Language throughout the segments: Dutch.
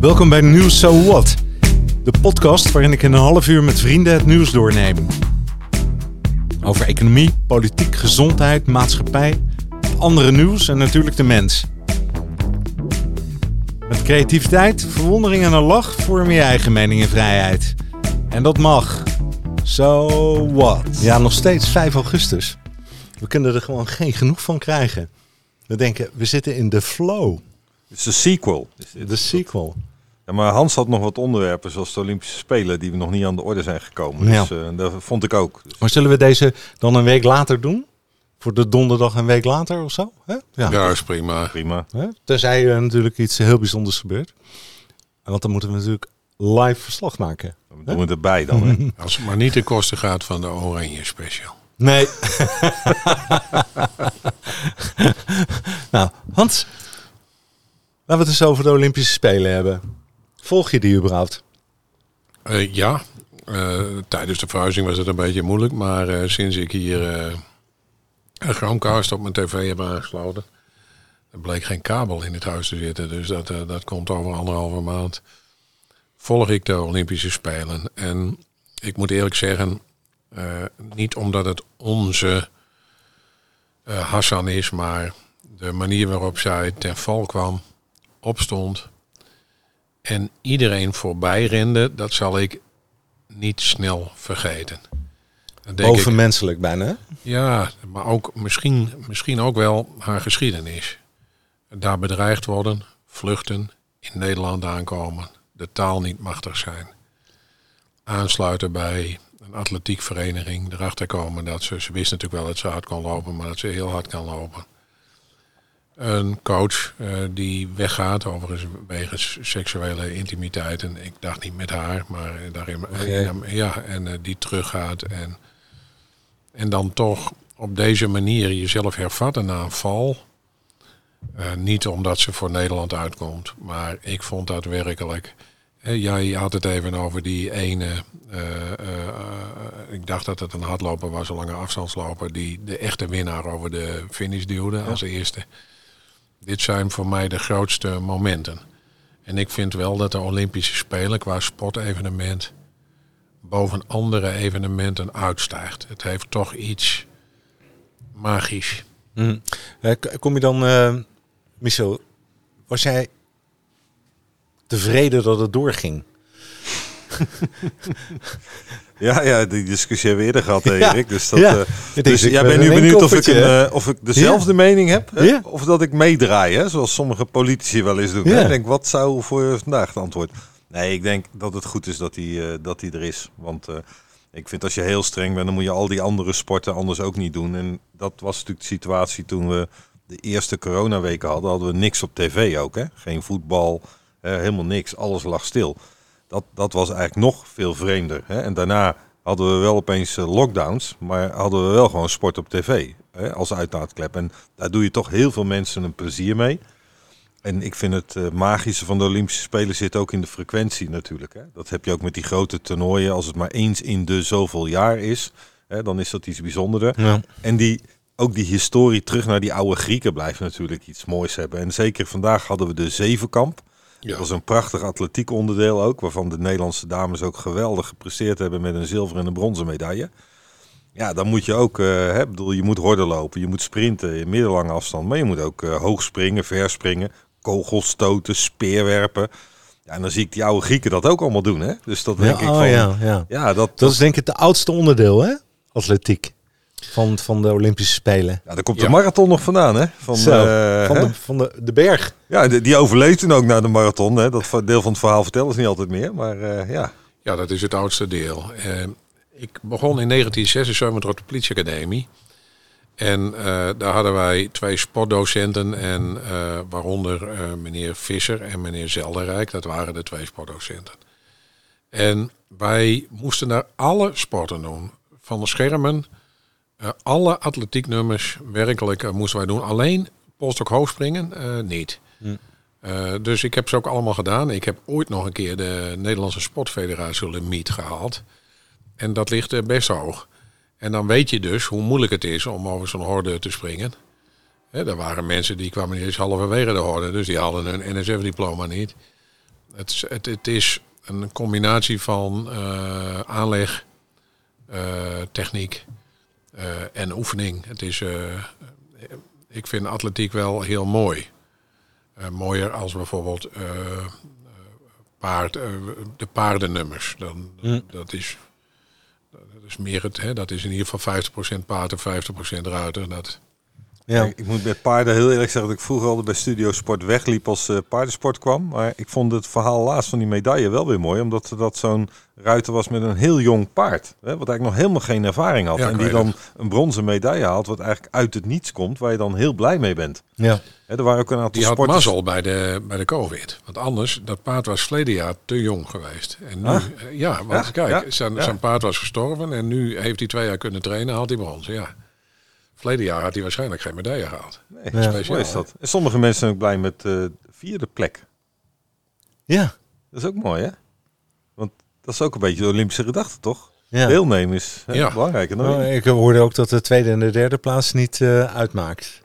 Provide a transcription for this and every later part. Welkom bij Nieuws So What, de podcast waarin ik in een half uur met vrienden het nieuws doorneem. Over economie, politiek, gezondheid, maatschappij, andere nieuws en natuurlijk de mens. Met creativiteit, verwondering en een lach vorm je eigen mening in vrijheid. En dat mag. So what? Ja, nog steeds 5 augustus. We kunnen er gewoon geen genoeg van krijgen. We denken, we zitten in de flow. Het is de sequel. De sequel. Ja, maar Hans had nog wat onderwerpen, zoals de Olympische Spelen, die we nog niet aan de orde zijn gekomen. Ja. Dus dat vond ik ook. Dus. Maar zullen we deze dan een week later doen? Voor de donderdag een week later of zo? He? Ja, is prima. He? Tenzij er natuurlijk iets heel bijzonders gebeurt. Want dan moeten we natuurlijk live verslag maken. Dan doen we erbij dan. Hè? Als het maar niet ten koste gaat van de Oranje Special. Nee. Nou, Hans, laten we het eens over de Olympische Spelen hebben. Volg je die überhaupt? Ja. Tijdens de verhuizing was het een beetje moeilijk. Maar sinds ik hier een Chromecast op mijn tv heb aangesloten, er bleek geen kabel in het huis te zitten. Dus dat komt over 1,5 maand. Volg ik de Olympische Spelen. En ik moet eerlijk zeggen, niet omdat het onze Hassan is, maar de manier waarop zij ten val kwam, opstond en iedereen voorbij rende, dat zal ik niet snel vergeten. Bovenmenselijk bijna. Ja, maar ook misschien ook wel haar geschiedenis. Daar bedreigd worden, vluchten, in Nederland aankomen, de taal niet machtig zijn. Aansluiten bij een atletiekvereniging, erachter komen dat ze wist natuurlijk wel dat ze hard kon lopen, maar dat ze heel hard kan lopen. Een coach die weggaat, overigens wegens seksuele intimiteit. En ik dacht niet met haar, maar daarin. Ja, en die teruggaat. En dan toch op deze manier jezelf hervatten na een val. Niet omdat ze voor Nederland uitkomt. Maar ik vond dat werkelijk. Jij had het even over die ene. Ik dacht dat het een hardloper was, een lange afstandsloper. Die de echte winnaar over de finish duwde als eerste. Dit zijn voor mij de grootste momenten. En ik vind wel dat de Olympische Spelen qua sportevenement boven andere evenementen uitstijgt. Het heeft toch iets magisch. Mm. Kom je dan, Michel, was jij tevreden dat het doorging? Ja, die discussie hebben we eerder gehad, Erik. Ja, dus dus jij bent nu benieuwd of ik dezelfde mening heb. Of dat ik meedraai, hè, zoals sommige politici wel eens doen. Ja. Ik denk, wat zou voor vandaag het antwoord? Nee, ik denk dat het goed is dat die er is. Want ik vind als je heel streng bent, dan moet je al die andere sporten anders ook niet doen. En dat was natuurlijk de situatie toen we de eerste coronaweken hadden. Hadden we niks op tv ook. Hè? Geen voetbal, helemaal niks. Alles lag stil. Dat was eigenlijk nog veel vreemder. Hè? En daarna hadden we wel opeens lockdowns, maar hadden we wel gewoon sport op tv, hè, als uitlaatklep. En daar doe je toch heel veel mensen een plezier mee. En ik vind het magische van de Olympische Spelen zit ook in de frequentie natuurlijk. Hè? Dat heb je ook met die grote toernooien. Als het maar eens in de zoveel jaar is, hè, dan is dat iets bijzonderder. Ja. En ook die historie terug naar die oude Grieken blijft natuurlijk iets moois hebben. En zeker vandaag hadden we de zevenkamp. Ja. Dat was een prachtig atletiek onderdeel ook, waarvan de Nederlandse dames ook geweldig gepresteerd hebben met een zilveren en een bronzen medaille. Ja, dan moet je ook, je moet horden lopen, je moet sprinten in middellange afstand, maar je moet ook hoog springen, verspringen, kogelstoten, speerwerpen. Ja, en dan zie ik die oude Grieken dat ook allemaal doen, hè? Dus dat denk ik van. Ja, dat is denk ik het oudste onderdeel, hè? Atletiek. Van de Olympische Spelen. Ja, daar komt de marathon nog vandaan, hè? Van de berg. Ja, die overleed toen ook naar de marathon. Hè? Dat deel van het verhaal vertellen ze niet altijd meer, maar ja. Ja, dat is het oudste deel. Ik begon in 1976 op de politieacademie. En daar hadden wij 2 sportdocenten, en waaronder meneer Visser en meneer Zelderijk. Dat waren de 2 sportdocenten. En wij moesten daar alle sporten doen. Van de schermen. Alle atletieknummers werkelijk moesten wij doen. Alleen polstok hoogspringen niet. Mm. Dus ik heb ze ook allemaal gedaan. Ik heb ooit nog een keer de Nederlandse Sportfederatie limiet gehaald. En dat ligt best hoog. En dan weet je dus hoe moeilijk het is om over zo'n horde te springen. Er waren mensen die kwamen niet eens halverwege de horde. Dus die hadden hun NSF-diploma niet. Het is een combinatie van aanleg, techniek en oefening. Het is, ik vind atletiek wel heel mooi. Mooier als bijvoorbeeld de paardennummers. Dat is meer het. Hè, dat is in ieder geval 50% paard en 50% ruiter. Ja, ik moet bij paarden heel eerlijk zeggen dat ik vroeger altijd bij Studio Sport wegliep als paardensport kwam. Maar ik vond het verhaal laatst van die medaille wel weer mooi. Omdat dat zo'n ruiter was met een heel jong paard. Hè, wat eigenlijk nog helemaal geen ervaring had. Ja, en die dan een bronzen medaille haalt wat eigenlijk uit het niets komt. Waar je dan heel blij mee bent. Ja. Hè, er waren ook een aantal die sporters. Die had mazzel bij de COVID. Want anders, dat paard was verleden jaar te jong geweest. En nu, zijn paard was gestorven. En nu heeft hij 2 jaar kunnen trainen, had hij bronzen, ja. Verleden jaar had hij waarschijnlijk geen medaille gehaald. Nee, ja, speciaal is dat. En sommige mensen zijn ook blij met de 4e plek. Ja. Dat is ook mooi, hè? Want dat is ook een beetje de Olympische gedachte, toch? Ja. Deelnemen is belangrijk. Nou, ik hoorde ook dat de 2e en de 3e plaats niet uitmaakt.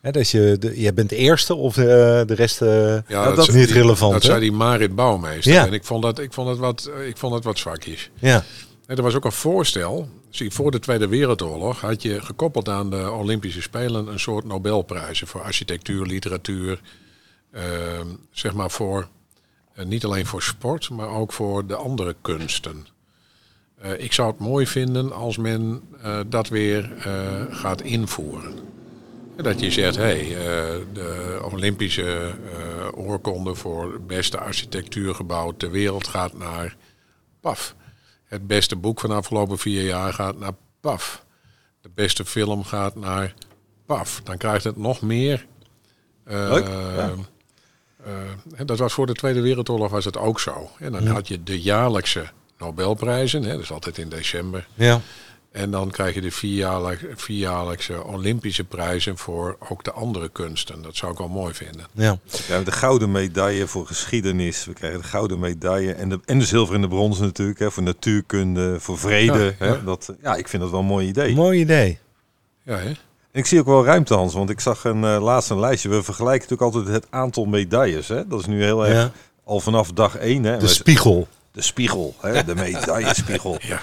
Hè, dat je bent de eerste of de rest... dat is niet relevant. Dat zei die Marit Bouwmeester. Ja. En ik vond dat wat zwakjes. Ja. En er was ook een voorstel. Zie, voor de Tweede Wereldoorlog had je gekoppeld aan de Olympische Spelen een soort Nobelprijzen voor architectuur, literatuur. Zeg maar voor, niet alleen voor sport, maar ook voor de andere kunsten. Ik zou het mooi vinden als men dat weer gaat invoeren. Dat je zegt, de Olympische oorkonde voor het beste architectuurgebouw ter wereld gaat naar PAF. Het beste boek van de afgelopen 4 jaar gaat naar PAF. De beste film gaat naar PAF. Dan krijgt het nog meer. Leuk, ja. Dat was voor de Tweede Wereldoorlog was het ook zo. En dan had je de jaarlijkse Nobelprijzen. Dat is altijd in december. Ja. En dan krijg je de 4-jaarlijkse Olympische prijzen voor ook de andere kunsten. Dat zou ik wel mooi vinden. Ja. We krijgen de gouden medaille voor geschiedenis. We krijgen de gouden medaille en de zilver en de brons natuurlijk. Hè, voor natuurkunde, voor vrede. Ja, hè. Ik vind dat wel een mooi idee. Mooi idee. Ja, hè? Ik zie ook wel ruimte, Hans. Want ik zag laatst een lijstje. We vergelijken natuurlijk altijd het aantal medailles. Hè. Dat is nu heel erg al vanaf dag 1. Hè. De spiegel. De spiegel, hè? De medaillespiegel. Ja.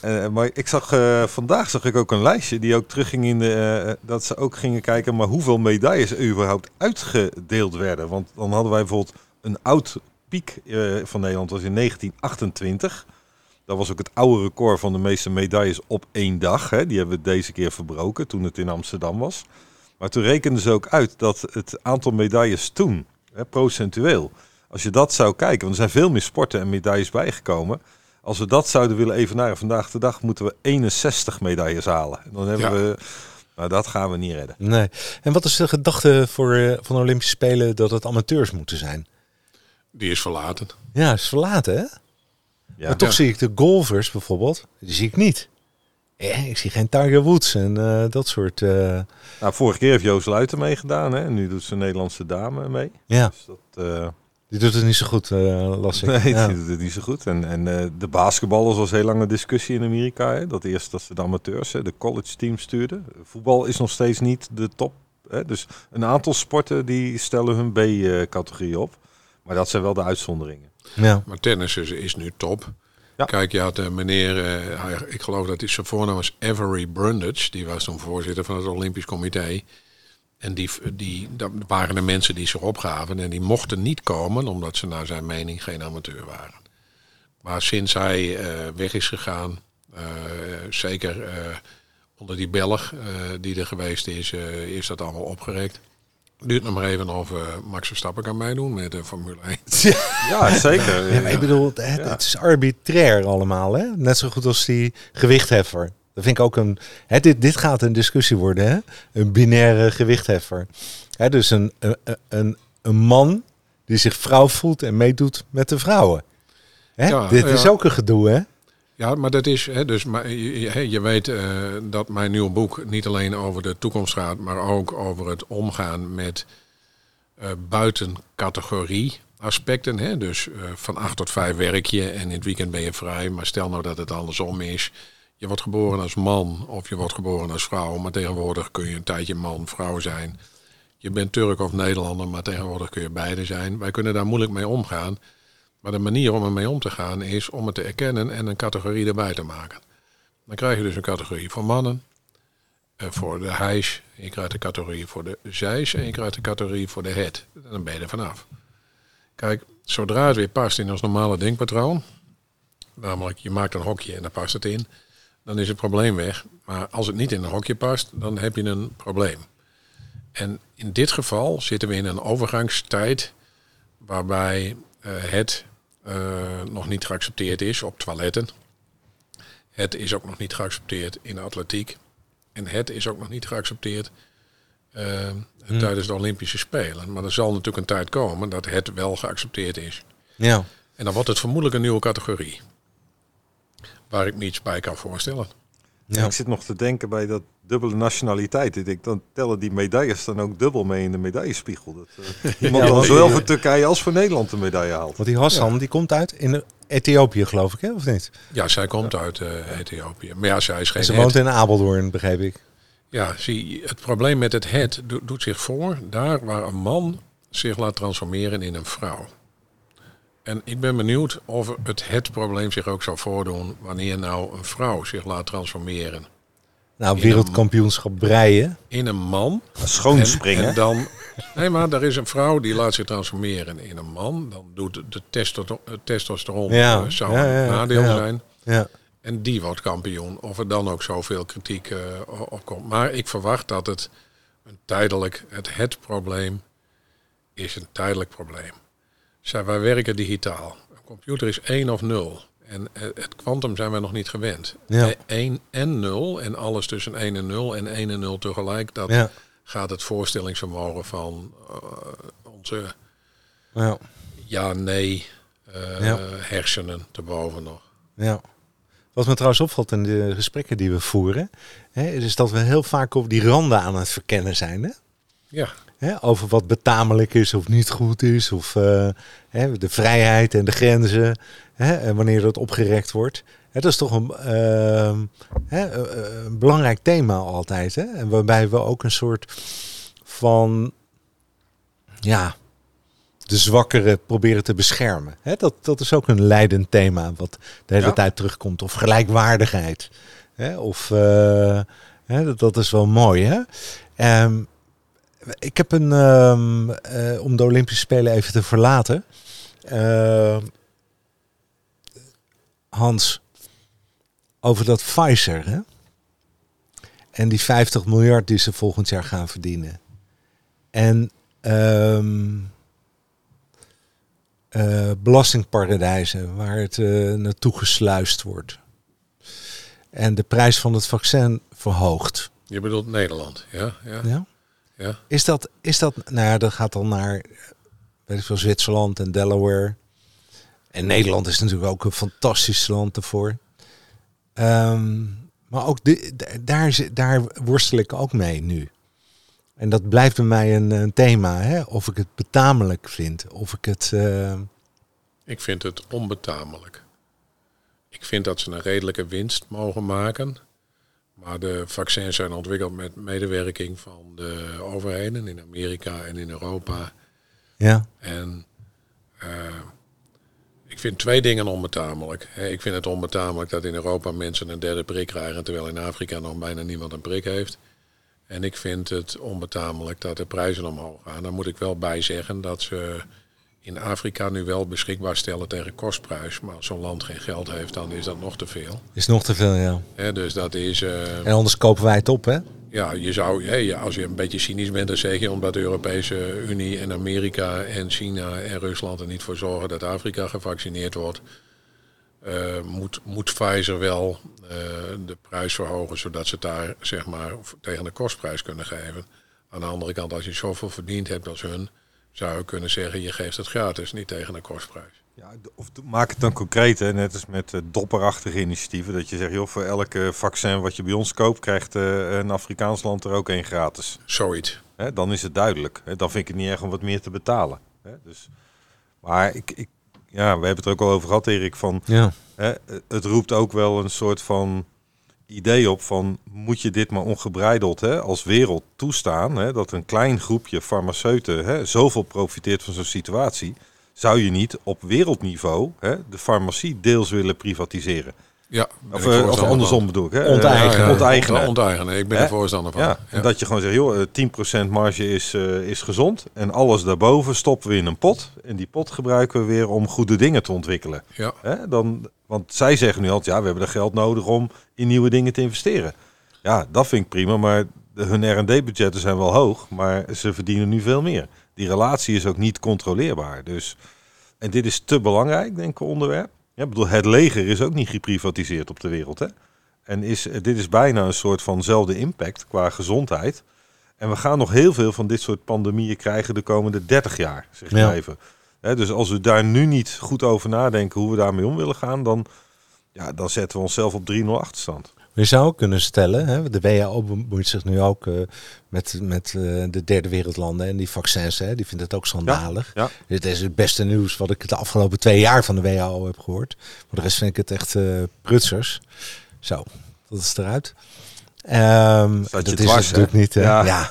En, maar ik zag vandaag zag ik ook een lijstje die ook terugging in de dat ze ook gingen kijken, maar hoeveel medailles er überhaupt uitgedeeld werden. Want dan hadden wij bijvoorbeeld een oud piek van Nederland was in 1928. Dat was ook het oude record van de meeste medailles op 1 dag. Hè? Die hebben we deze keer verbroken toen het in Amsterdam was. Maar toen rekenden ze ook uit dat het aantal medailles toen procentueel. Als je dat zou kijken, want er zijn veel meer sporten en medailles bijgekomen. Als we dat zouden willen evenaren vandaag de dag, moeten we 61 medailles halen. En dan hebben we... Nou, dat gaan we niet redden. Nee. En wat is de gedachte van de Olympische Spelen dat het amateurs moeten zijn? Die is verlaten. Ja, is verlaten, hè? Ja. Maar toch zie ik de golfers bijvoorbeeld, die zie ik niet. Ik zie geen Tiger Woods en dat soort... Nou, vorige keer heeft Joost Luiten meegedaan, hè? En nu doet ze een Nederlandse dame mee. Ja. Dus dat... Die doet het niet zo goed, las ik. Nee, die doet het niet zo goed. En de basketballers was heel lang een discussie in Amerika. Hè? Dat eerst dat ze de amateurs, de college teams stuurden. Voetbal is nog steeds niet de top. Hè? Dus een aantal sporten die stellen hun B-categorie op. Maar dat zijn wel de uitzonderingen. Ja. Maar tennis is nu top. Ja. Kijk, je had een meneer, ik geloof dat zijn voornaam was Avery Brundage. Die was toen voorzitter van het Olympisch Comité. En dat waren de mensen die zich opgaven en die mochten niet komen omdat ze naar zijn mening geen amateur waren. Maar sinds hij weg is gegaan, zeker onder die Belg die er geweest is dat allemaal opgerekt. Duurt nog maar even of Max Verstappen kan meedoen met de Formule 1. Ja, zeker. Ja, maar ik bedoel, het is arbitrair allemaal. Hè? Net zo goed als die gewichtheffer. Dat vind ik ook dit gaat een discussie worden, hè? Een binaire gewichtheffer. Hè, dus een man die zich vrouw voelt en meedoet met de vrouwen. Hè? Ja, dit is ook een gedoe, hè? Ja, maar dat is... Hè, dus, maar, je weet dat mijn nieuwe boek niet alleen over de toekomst gaat, maar ook over het omgaan met buitencategorie aspecten. Hè? Dus van 8 tot 5 werk je en in het weekend ben je vrij. Maar stel nou dat het andersom is. Je wordt geboren als man of je wordt geboren als vrouw. Maar tegenwoordig kun je een tijdje man, vrouw zijn. je bent Turk of Nederlander, maar tegenwoordig kun je beide zijn. Wij kunnen daar moeilijk mee omgaan. Maar de manier om ermee om te gaan is om het te erkennen en een categorie erbij te maken. Dan krijg je dus een categorie voor mannen, voor de hijs. Je krijgt een categorie voor de zijs en je krijgt een categorie voor de het. En dan ben je er vanaf. Kijk, zodra het weer past in ons normale denkpatroon, namelijk je maakt een hokje en daar past het in, dan is het probleem weg. Maar als het niet in een hokje past, dan heb je een probleem. En in dit geval zitten we in een overgangstijd waarbij het nog niet geaccepteerd is op toiletten. Het is ook nog niet geaccepteerd in de atletiek. En het is ook nog niet geaccepteerd tijdens de Olympische Spelen. Maar er zal natuurlijk een tijd komen dat het wel geaccepteerd is. Ja. En dan wordt het vermoedelijk een nieuwe categorie. Waar ik me iets bij kan voorstellen. Ja. Ik zit nog te denken bij dat dubbele nationaliteit. Ik denk, dan tellen die medailles dan ook dubbel mee in de medaillespiegel. Dat iemand dan zowel voor Turkije als voor Nederland de medaille haalt. Want die Hassan die komt uit in Ethiopië, geloof ik, hè, of niet? Ja, zij komt uit Ethiopië. Maar ja, zij is geen. Ze woont in Apeldoorn, begreep ik. Ja, zie, het probleem met het het doet zich voor daar waar een man zich laat transformeren in een vrouw. En ik ben benieuwd of het probleem zich ook zou voordoen wanneer nou een vrouw zich laat transformeren. Nou, wereldkampioenschap breien. In een man. Schoonspringen. En dan, nee, maar er is een vrouw die laat zich transformeren in een man. Dan doet de testosteron nadeel zijn. Ja. En die wordt kampioen. Of er dan ook zoveel kritiek op komt. Maar ik verwacht dat het een tijdelijk... Het probleem is een tijdelijk probleem. Wij werken digitaal. Een computer is 1 of 0. En het kwantum zijn wij nog niet gewend. Ja. 1 en 0 en alles tussen 1 en 0 en 1 en 0 tegelijk. Dat gaat het voorstellingsvermogen van onze hersenen te boven nog. Ja. Wat me trouwens opvalt in de gesprekken die we voeren... is dat we heel vaak op die randen aan het verkennen zijn. Hè? Ja. Over wat betamelijk is of niet goed is. Of de vrijheid en de grenzen. En wanneer dat opgerekt wordt. Het is toch een belangrijk thema altijd. Hè? En waarbij we ook een soort van... de zwakkeren proberen te beschermen. Hè? Dat is ook een leidend thema wat de hele tijd terugkomt. Of gelijkwaardigheid. Hè? Of dat is wel mooi. Hè? Ik heb om de Olympische Spelen even te verlaten. Hans, over dat Pfizer. Hè? En die 50 miljard die ze volgend jaar gaan verdienen. En belastingparadijzen waar het naartoe gesluist wordt. En de prijs van het vaccin verhoogt. Je bedoelt Nederland, ja? Ja. Is dat, nou ja, dat gaat dan naar, weet ik veel, Zwitserland en Delaware. En Nederland is natuurlijk ook een fantastisch land ervoor. Maar ook daar worstel ik ook mee nu. En dat blijft bij mij een thema, hè? Of ik het betamelijk vind, of ik het... Ik vind het onbetamelijk. Ik vind dat ze een redelijke winst mogen maken... Maar de vaccins zijn ontwikkeld met medewerking van de overheden in Amerika en in Europa. Ja. En ik vind twee dingen onbetamelijk. Ik vind het onbetamelijk dat in Europa mensen een derde prik krijgen... terwijl in Afrika nog bijna niemand een prik heeft. En ik vind het onbetamelijk dat de prijzen omhoog gaan. Daar moet ik wel bij zeggen dat ze in Afrika nu wel beschikbaar stellen tegen kostprijs. Maar als zo'n land geen geld heeft, dan is dat nog te veel. Is nog te veel, ja. Dus dat is... En anders kopen wij het op, hè? Ja, je zou, als je een beetje cynisch bent, dan zeg je... omdat de Europese Unie en Amerika en China en Rusland er niet voor zorgen... dat Afrika gevaccineerd wordt, moet Pfizer wel de prijs verhogen... zodat ze het daar, zeg maar, tegen de kostprijs kunnen geven. Aan de andere kant, als je zoveel verdiend hebt als hun... zou je kunnen zeggen, je geeft het gratis, niet tegen een kostprijs. Ja, of maak het dan concreet, hè? Net als met dopperachtige initiatieven. Dat je zegt, joh, voor elke vaccin wat je bij ons koopt, krijgt een Afrikaans land er ook één gratis. Zoiets. Hè? Dan is het duidelijk. Hè? Dan vind ik het niet erg om wat meer te betalen. Hè? Dus, maar we hebben het er ook al over gehad, Erik. Van, het roept ook wel een soort van... idee op van, moet je dit maar ongebreideld als wereld toestaan, dat een klein groepje farmaceuten zoveel profiteert van zo'n situatie, zou je niet op wereldniveau de farmacie deels willen privatiseren? Ja, of andersom bedoel ik. Onteigenen. Ik ben er voorstander van. Ja, ja. Dat je gewoon zegt, joh, 10% marge is gezond. En alles daarboven stoppen we in een pot. En die pot gebruiken we weer om goede dingen te ontwikkelen. Ja. Want zij zeggen nu altijd, we hebben er geld nodig om in nieuwe dingen te investeren. Ja, dat vind ik prima. Maar hun R&D-budgetten zijn wel hoog. Maar ze verdienen nu veel meer. Die relatie is ook niet controleerbaar. Dus, en dit is te belangrijk, denk ik, onderwerp. Ja, bedoel, het leger is ook niet geprivatiseerd op de wereld. Hè? En dit is bijna een soort vanzelfde impact qua gezondheid. En we gaan nog heel veel van dit soort pandemieën krijgen de komende 30 jaar, zeg maar even. Hè, dus als we daar nu niet goed over nadenken hoe we daarmee om willen gaan, dan zetten we onszelf op 3-0 achterstand. Je zou ook kunnen stellen, de WHO bemoeit zich nu ook met de derde wereldlanden en die vaccins. Die vindt het ook schandalig. Ja, ja. Dit is het beste nieuws wat ik de afgelopen 2 jaar van de WHO heb gehoord. Voor de rest vind ik het echt prutsers. Zo, dat is eruit. Dat is dwars, natuurlijk niet. Ja.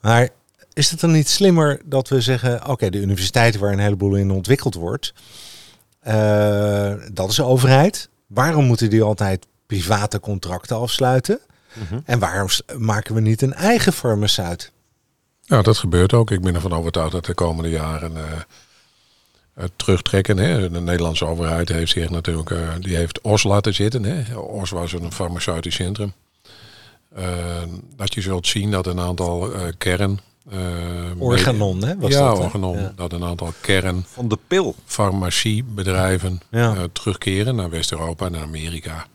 Maar is het dan niet slimmer dat we zeggen, oké, de universiteiten waar een heleboel in ontwikkeld wordt, dat is de overheid. Waarom moeten die altijd private contracten afsluiten? Mm-hmm. En waarom maken we niet een eigen farmaceut? Nou, dat gebeurt ook. Ik ben ervan overtuigd dat de komende jaren terugtrekken. Hè. De Nederlandse overheid heeft zich natuurlijk die heeft OS laten zitten. Hè. OS was een farmaceutisch centrum. Dat je zult zien dat een aantal kern Organon, hè? Organon. Ja. Dat een aantal kern van de pil farmaciebedrijven terugkeren naar West-Europa en naar Amerika.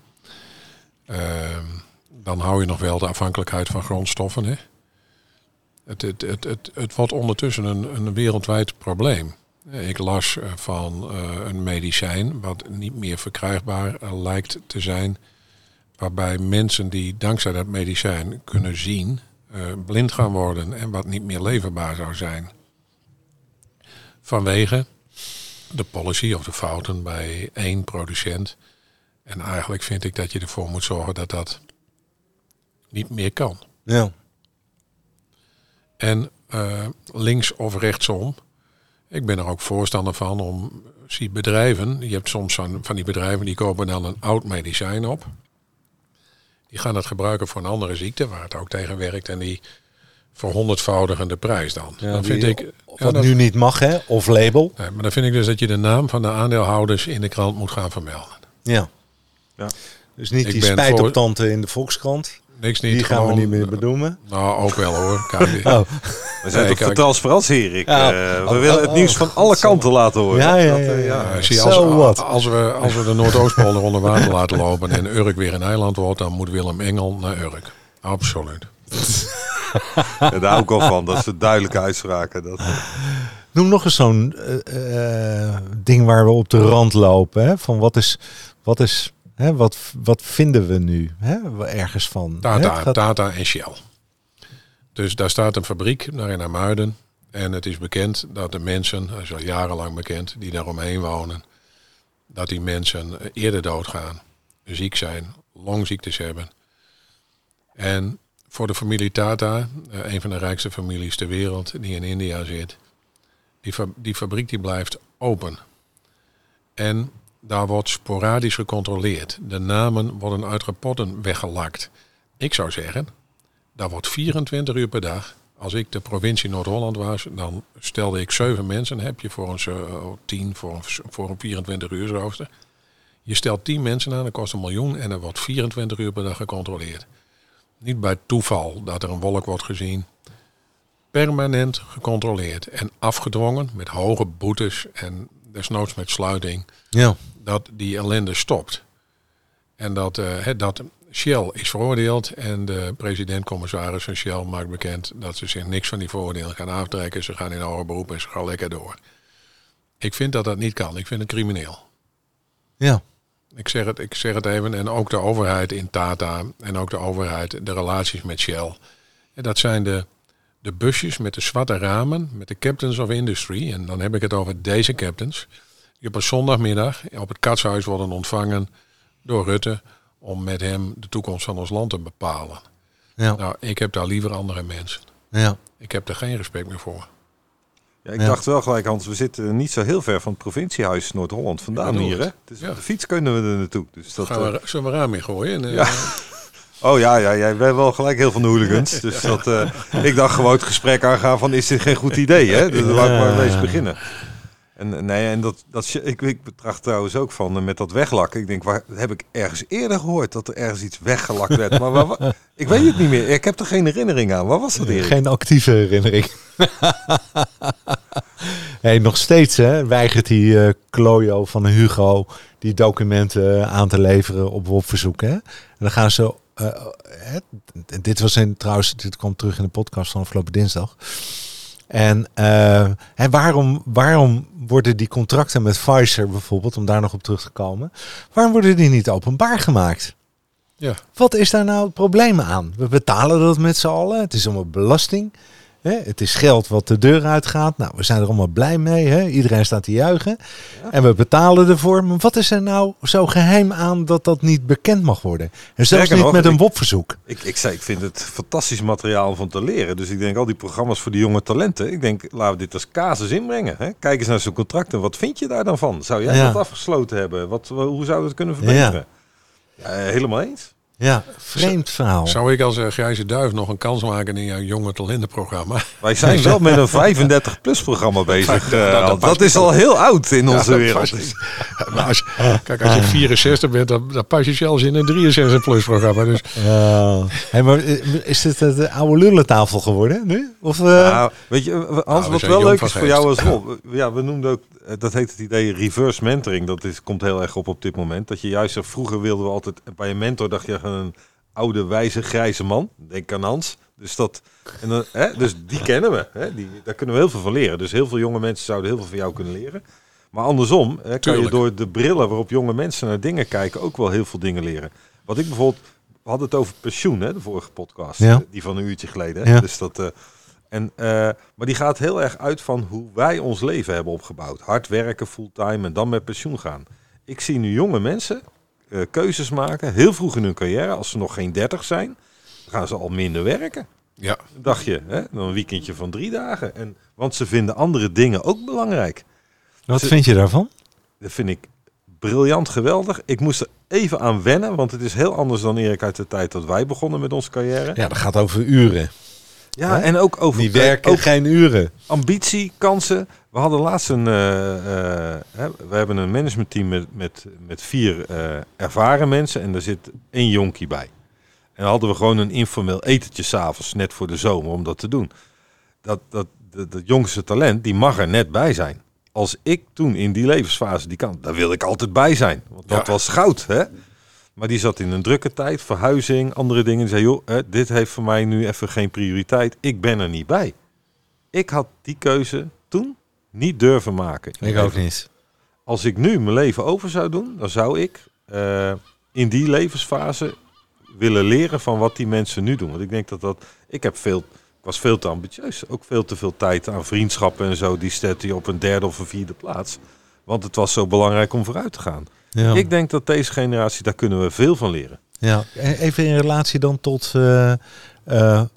Dan hou je nog wel de afhankelijkheid van grondstoffen. Hè? Het wordt ondertussen een wereldwijd probleem. Ik las van een medicijn wat niet meer verkrijgbaar lijkt te zijn, waarbij mensen die dankzij dat medicijn kunnen zien, blind gaan worden en wat niet meer leverbaar zou zijn. Vanwege de policy of de fouten bij één producent. En eigenlijk vind ik dat je ervoor moet zorgen dat dat niet meer kan. Ja. En links of rechtsom, ik ben er ook voorstander van om, zie bedrijven, je hebt soms van die bedrijven die kopen dan een oud medicijn op. Die gaan het gebruiken voor een andere ziekte waar het ook tegen werkt en die verhonderdvoudigen de prijs dan. Ja, dat vind ik, wat nu niet mag, hè? Of label. Nee, maar dan vind ik dus dat je de naam van de aandeelhouders in de krant moet gaan vermelden. Ja. Ja. Dus niet die spijtoptante in de Volkskrant. Niks niet. Die gaan we niet meer bedoemen. Nou, ook wel hoor. We zijn toch transparant, Erik. We willen het nieuws van alle kanten laten horen. Als we de Noordoostpolder onder water laten lopen en Urk weer een eiland wordt, dan moet Willem Engel naar Urk. Absoluut. Daar hou ik al van. Dat is de duidelijke uitspraken. Noem nog eens zo'n ding waar we op de rand lopen. Hè? Van wat is wat vinden we nu ergens van? Tata en Shell. Dus daar staat een fabriek naar in Amuiden. En het is bekend dat de mensen, dat is al jarenlang bekend, die daar omheen wonen, dat die mensen eerder doodgaan, ziek zijn, longziektes hebben. En voor de familie Tata, een van de rijkste families ter wereld die in India zit, die fabriek die blijft open. En daar wordt sporadisch gecontroleerd. De namen worden uit rapporten weggelakt. Ik zou zeggen, daar wordt 24 uur per dag. Als ik de provincie Noord-Holland was, dan stelde ik 7 mensen. Heb je voor ons 10 voor een 24 uur rooster. Je stelt 10 mensen aan, dat kost $1 miljoen. En er wordt 24 uur per dag gecontroleerd. Niet bij toeval dat er een wolk wordt gezien. Permanent gecontroleerd en afgedwongen met hoge boetes en desnoods met sluiting, dat die ellende stopt. En dat Shell is veroordeeld en de president-commissaris van Shell maakt bekend dat ze zich niks van die veroordeling gaan aftrekken. Ze gaan in hoger beroep en ze gaan lekker door. Ik vind dat dat niet kan. Ik vind het crimineel. Ja. Ik zeg het even. En ook de overheid in Tata en ook de overheid, de relaties met Shell. En dat zijn de busjes met de zwarte ramen, met de captains of industry. En dan heb ik het over deze captains. Die op een zondagmiddag op het Katshuis worden ontvangen door Rutte. om met hem de toekomst van ons land te bepalen. Ja. Nou, ik heb daar liever andere mensen. Ja. Ik heb daar geen respect meer voor. Ja, ik dacht wel gelijk, Hans, we zitten niet zo heel ver van het provinciehuis Noord-Holland vandaan hier. Hè? Dus op de fiets kunnen we er naartoe. Dus dat gaan we zo'n raam in gooien. En, oh ja, jij bent wel gelijk heel van de hooligans. Dus dat, ik dacht gewoon het gesprek aangaan van, is dit geen goed idee? Hè? Dus laat ik maar eens beginnen. En, nee, en ik betracht trouwens ook van met dat weglakken. Ik denk, waar heb ik ergens eerder gehoord dat er ergens iets weggelakt werd? Maar ik weet het niet meer. Ik heb er geen herinnering aan. Waar was dat eerder? Geen actieve herinnering. Hey, nog steeds hè, weigert die Klojo van Hugo die documenten aan te leveren op WOP-verzoek. En dan gaan ze... Dit kwam terug in de podcast van afgelopen dinsdag. En waarom worden die contracten met Pfizer bijvoorbeeld, om daar nog op terug te komen, waarom worden die niet openbaar gemaakt? Ja. Wat is daar nou het probleem aan? We betalen dat met z'n allen. Het is allemaal belasting. Hè? Het is geld wat de deur uitgaat. Nou, we zijn er allemaal blij mee. Hè? Iedereen staat te juichen. Ja. En we betalen ervoor. Maar wat is er nou zo geheim aan dat dat niet bekend mag worden? En zelfs niet met een WOP-verzoek. Ik vind het fantastisch materiaal om van te leren. Dus ik denk, al die programma's voor de jonge talenten. Ik denk, laten we dit als casus inbrengen. Hè? Kijk eens naar zo'n contract. En wat vind je daar dan van? Zou jij dat afgesloten hebben? Hoe zouden we het kunnen verbeteren? Ja. Ja, helemaal eens. Ja, vreemd verhaal. Zou ik als Grijze Duif nog een kans maken in jouw jonge talentenprogramma? Wij zijn wel met een 35-plus programma bezig. Dat is al heel oud in onze wereld. Als je 64 bent, dan pas je zelfs in een 63-plus programma. Dus. Hey, maar is dit de oude lullentafel geworden nu? Of, weet je, Hans, wat wel leuk is voor jou als Rob. Ja, we noemden ook, dat heet het idee reverse mentoring. Dat komt heel erg op dit moment. Dat je juist, vroeger wilden we altijd bij een mentor, dacht je, een oude, wijze, grijze man. Denk aan Hans. Dus, dus die kennen we. Hè? Daar kunnen we heel veel van leren. Dus heel veel jonge mensen zouden heel veel van jou kunnen leren. Maar andersom, hè, kan je door de brillen waarop jonge mensen naar dingen kijken ook wel heel veel dingen leren. Wat ik bijvoorbeeld... We hadden het over pensioen, hè, de vorige podcast. Ja. Die van een uurtje geleden. Hè? Ja. Dus dat... maar die gaat heel erg uit van hoe wij ons leven hebben opgebouwd. Hard werken, fulltime en dan met pensioen gaan. Ik zie nu jonge mensen keuzes maken, heel vroeg in hun carrière. Als ze nog geen 30 zijn, gaan ze al minder werken. Ja. Een dagje, hè? Dan een weekendje van 3 dagen. Want ze vinden andere dingen ook belangrijk. Wat vind je daarvan? Dat vind ik briljant, geweldig. Ik moest er even aan wennen, want het is heel anders dan Erik uit de tijd dat wij begonnen met onze carrière. Ja, dat gaat over uren. Ja, en ook over die werken, ook geen uren. Ambitie, kansen. We hadden laatst we hebben een managementteam met 4 ervaren mensen en daar zit 1 jonkie bij. En dan hadden we gewoon een informeel etentje 's avonds, net voor de zomer, om dat te doen. Dat jongste talent, die mag er net bij zijn. Als ik toen in die levensfase die kan, daar wil ik altijd bij zijn. Want dat was goud, hè? Maar die zat in een drukke tijd, verhuizing, andere dingen. Die zei, joh, dit heeft voor mij nu even geen prioriteit. Ik ben er niet bij. Ik had die keuze toen niet durven maken. Ik ook niet. Als ik nu mijn leven over zou doen, dan zou ik in die levensfase willen leren van wat die mensen nu doen. Want ik denk ik was veel te ambitieus. Ook veel te veel tijd aan vriendschappen en zo. Die zette je op een 3e of een 4e plaats. Want het was zo belangrijk om vooruit te gaan. Ja. Ik denk dat deze generatie, daar kunnen we veel van leren. Ja. Even in relatie dan tot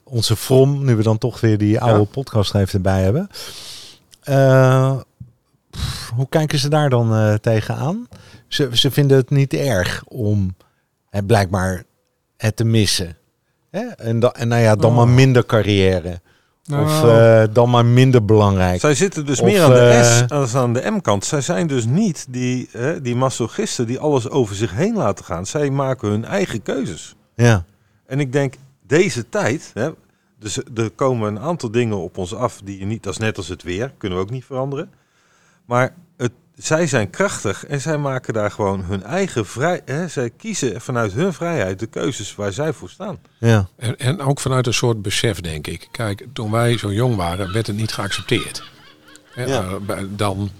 onze From, nu we dan toch weer die oude podcast erbij hebben. Hoe kijken ze daar dan tegenaan? Ze vinden het niet erg om blijkbaar het te missen. Hè? En maar minder carrière. Nou. Of dan maar minder belangrijk. Zij zitten dus meer aan de S als aan de M-kant. Zij zijn dus niet die masochisten die alles over zich heen laten gaan. Zij maken hun eigen keuzes. Ja. En ik denk, deze tijd... Hè, dus er komen een aantal dingen op ons af die je niet... Dat is net als het weer, kunnen we ook niet veranderen. Maar zij zijn krachtig en zij maken daar gewoon hun eigen vrijheid. Zij kiezen vanuit hun vrijheid de keuzes waar zij voor staan. Ja. En ook vanuit een soort besef, denk ik. Kijk, toen wij zo jong waren, werd het niet geaccepteerd. Dan,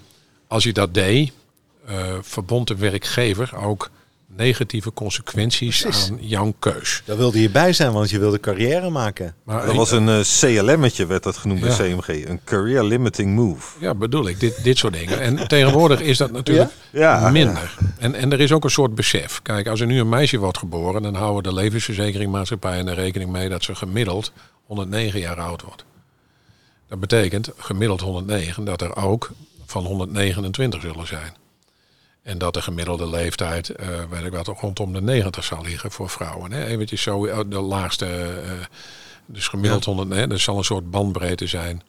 als je dat deed, verbond de werkgever ook negatieve consequenties aan jouw keus. Daar wilde je bij zijn, want je wilde carrière maken. Maar dat was een CLM'tje, werd dat genoemd bij CMG. Een career limiting move. Ja, bedoel ik. Dit soort dingen. En tegenwoordig is dat natuurlijk minder. En er is ook een soort besef. Kijk, als er nu een meisje wordt geboren, dan houden de levensverzekeringmaatschappijen er rekening mee dat ze gemiddeld 109 jaar oud wordt. Dat betekent gemiddeld 109 dat er ook van 129 zullen zijn. En dat de gemiddelde leeftijd, weet ik wat, rondom de 90 zal liggen voor vrouwen. Hè? Eventjes zo, de laagste, dus gemiddeld 109, er zal een soort bandbreedte zijn.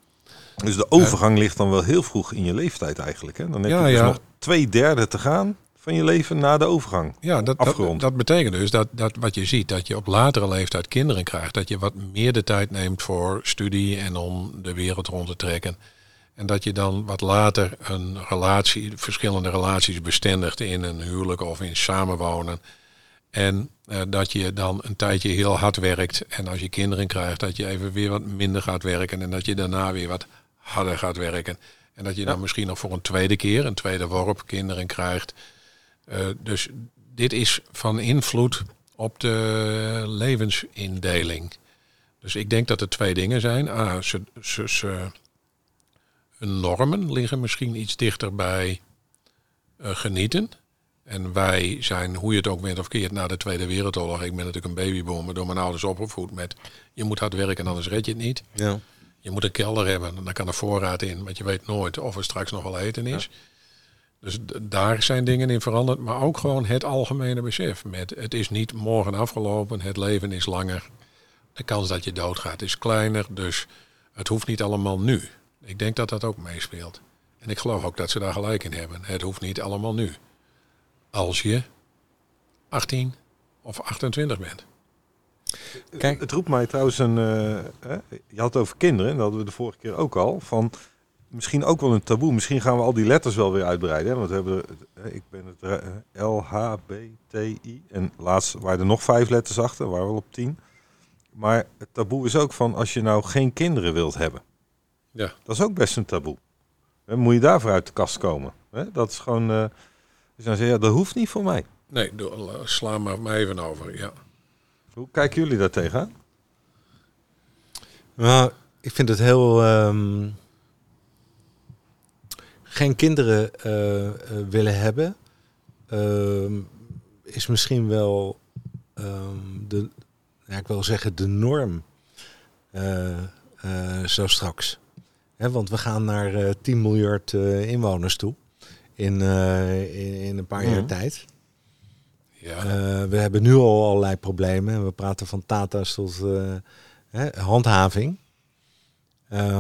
Dus de overgang ligt dan wel heel vroeg in je leeftijd eigenlijk. Hè? Dan heb je dus nog 2/3 te gaan van je leven na de overgang. Ja, dat betekent dus dat wat je ziet, dat je op latere leeftijd kinderen krijgt. Dat je wat meer de tijd neemt voor studie en om de wereld rond te trekken. En dat je dan wat later een relatie, verschillende relaties bestendigt in een huwelijk of in samenwonen. En dat je dan een tijdje heel hard werkt. En als je kinderen krijgt, dat je even weer wat minder gaat werken. En dat je daarna weer wat harder gaat werken. En dat je dan misschien nog voor een tweede keer, een tweede worp, kinderen krijgt. Dus dit is van invloed op de levensindeling. Dus ik denk dat er twee dingen zijn. Hun normen liggen misschien iets dichter bij genieten. En wij zijn, hoe je het ook bent of keert, na de Tweede Wereldoorlog. Ik ben natuurlijk een babyboomer door mijn ouders opgevoed met: je moet hard werken, anders red je het niet. Ja. Je moet een kelder hebben, dan kan er voorraad in. Want je weet nooit of er straks nog wel eten is. Ja. Dus daar zijn dingen in veranderd. Maar ook gewoon het algemene besef. Met: het is niet morgen afgelopen, het leven is langer. De kans dat je doodgaat is kleiner, dus het hoeft niet allemaal nu. Ik denk dat dat ook meespeelt. En ik geloof ook dat ze daar gelijk in hebben. Het hoeft niet allemaal nu. Als je 18 of 28 bent. Kijk, het roept mij trouwens je had het over kinderen, dat hadden we de vorige keer ook al. Van misschien ook wel een taboe. Misschien gaan we al die letters wel weer uitbreiden. Hè? Want we hebben, ik ben het L, H, B, T, I. En laatst waren er nog 5 letters achter. We waren wel op 10. Maar het taboe is ook van: als je nou geen kinderen wilt hebben. Ja. Dat is ook best een taboe. Dan moet je daarvoor uit de kast komen. Dat is gewoon... Dus dan zeg je, dat hoeft niet voor mij. Nee, sla maar even over. Ja. Hoe kijken jullie daar tegenaan? Nou, ik vind het heel... geen kinderen willen hebben... is misschien wel... ik wil zeggen de norm... zo straks. He, want we gaan naar 10 miljard inwoners toe in een paar jaar tijd. Ja. We hebben nu al allerlei problemen. We praten van Tata's tot handhaving.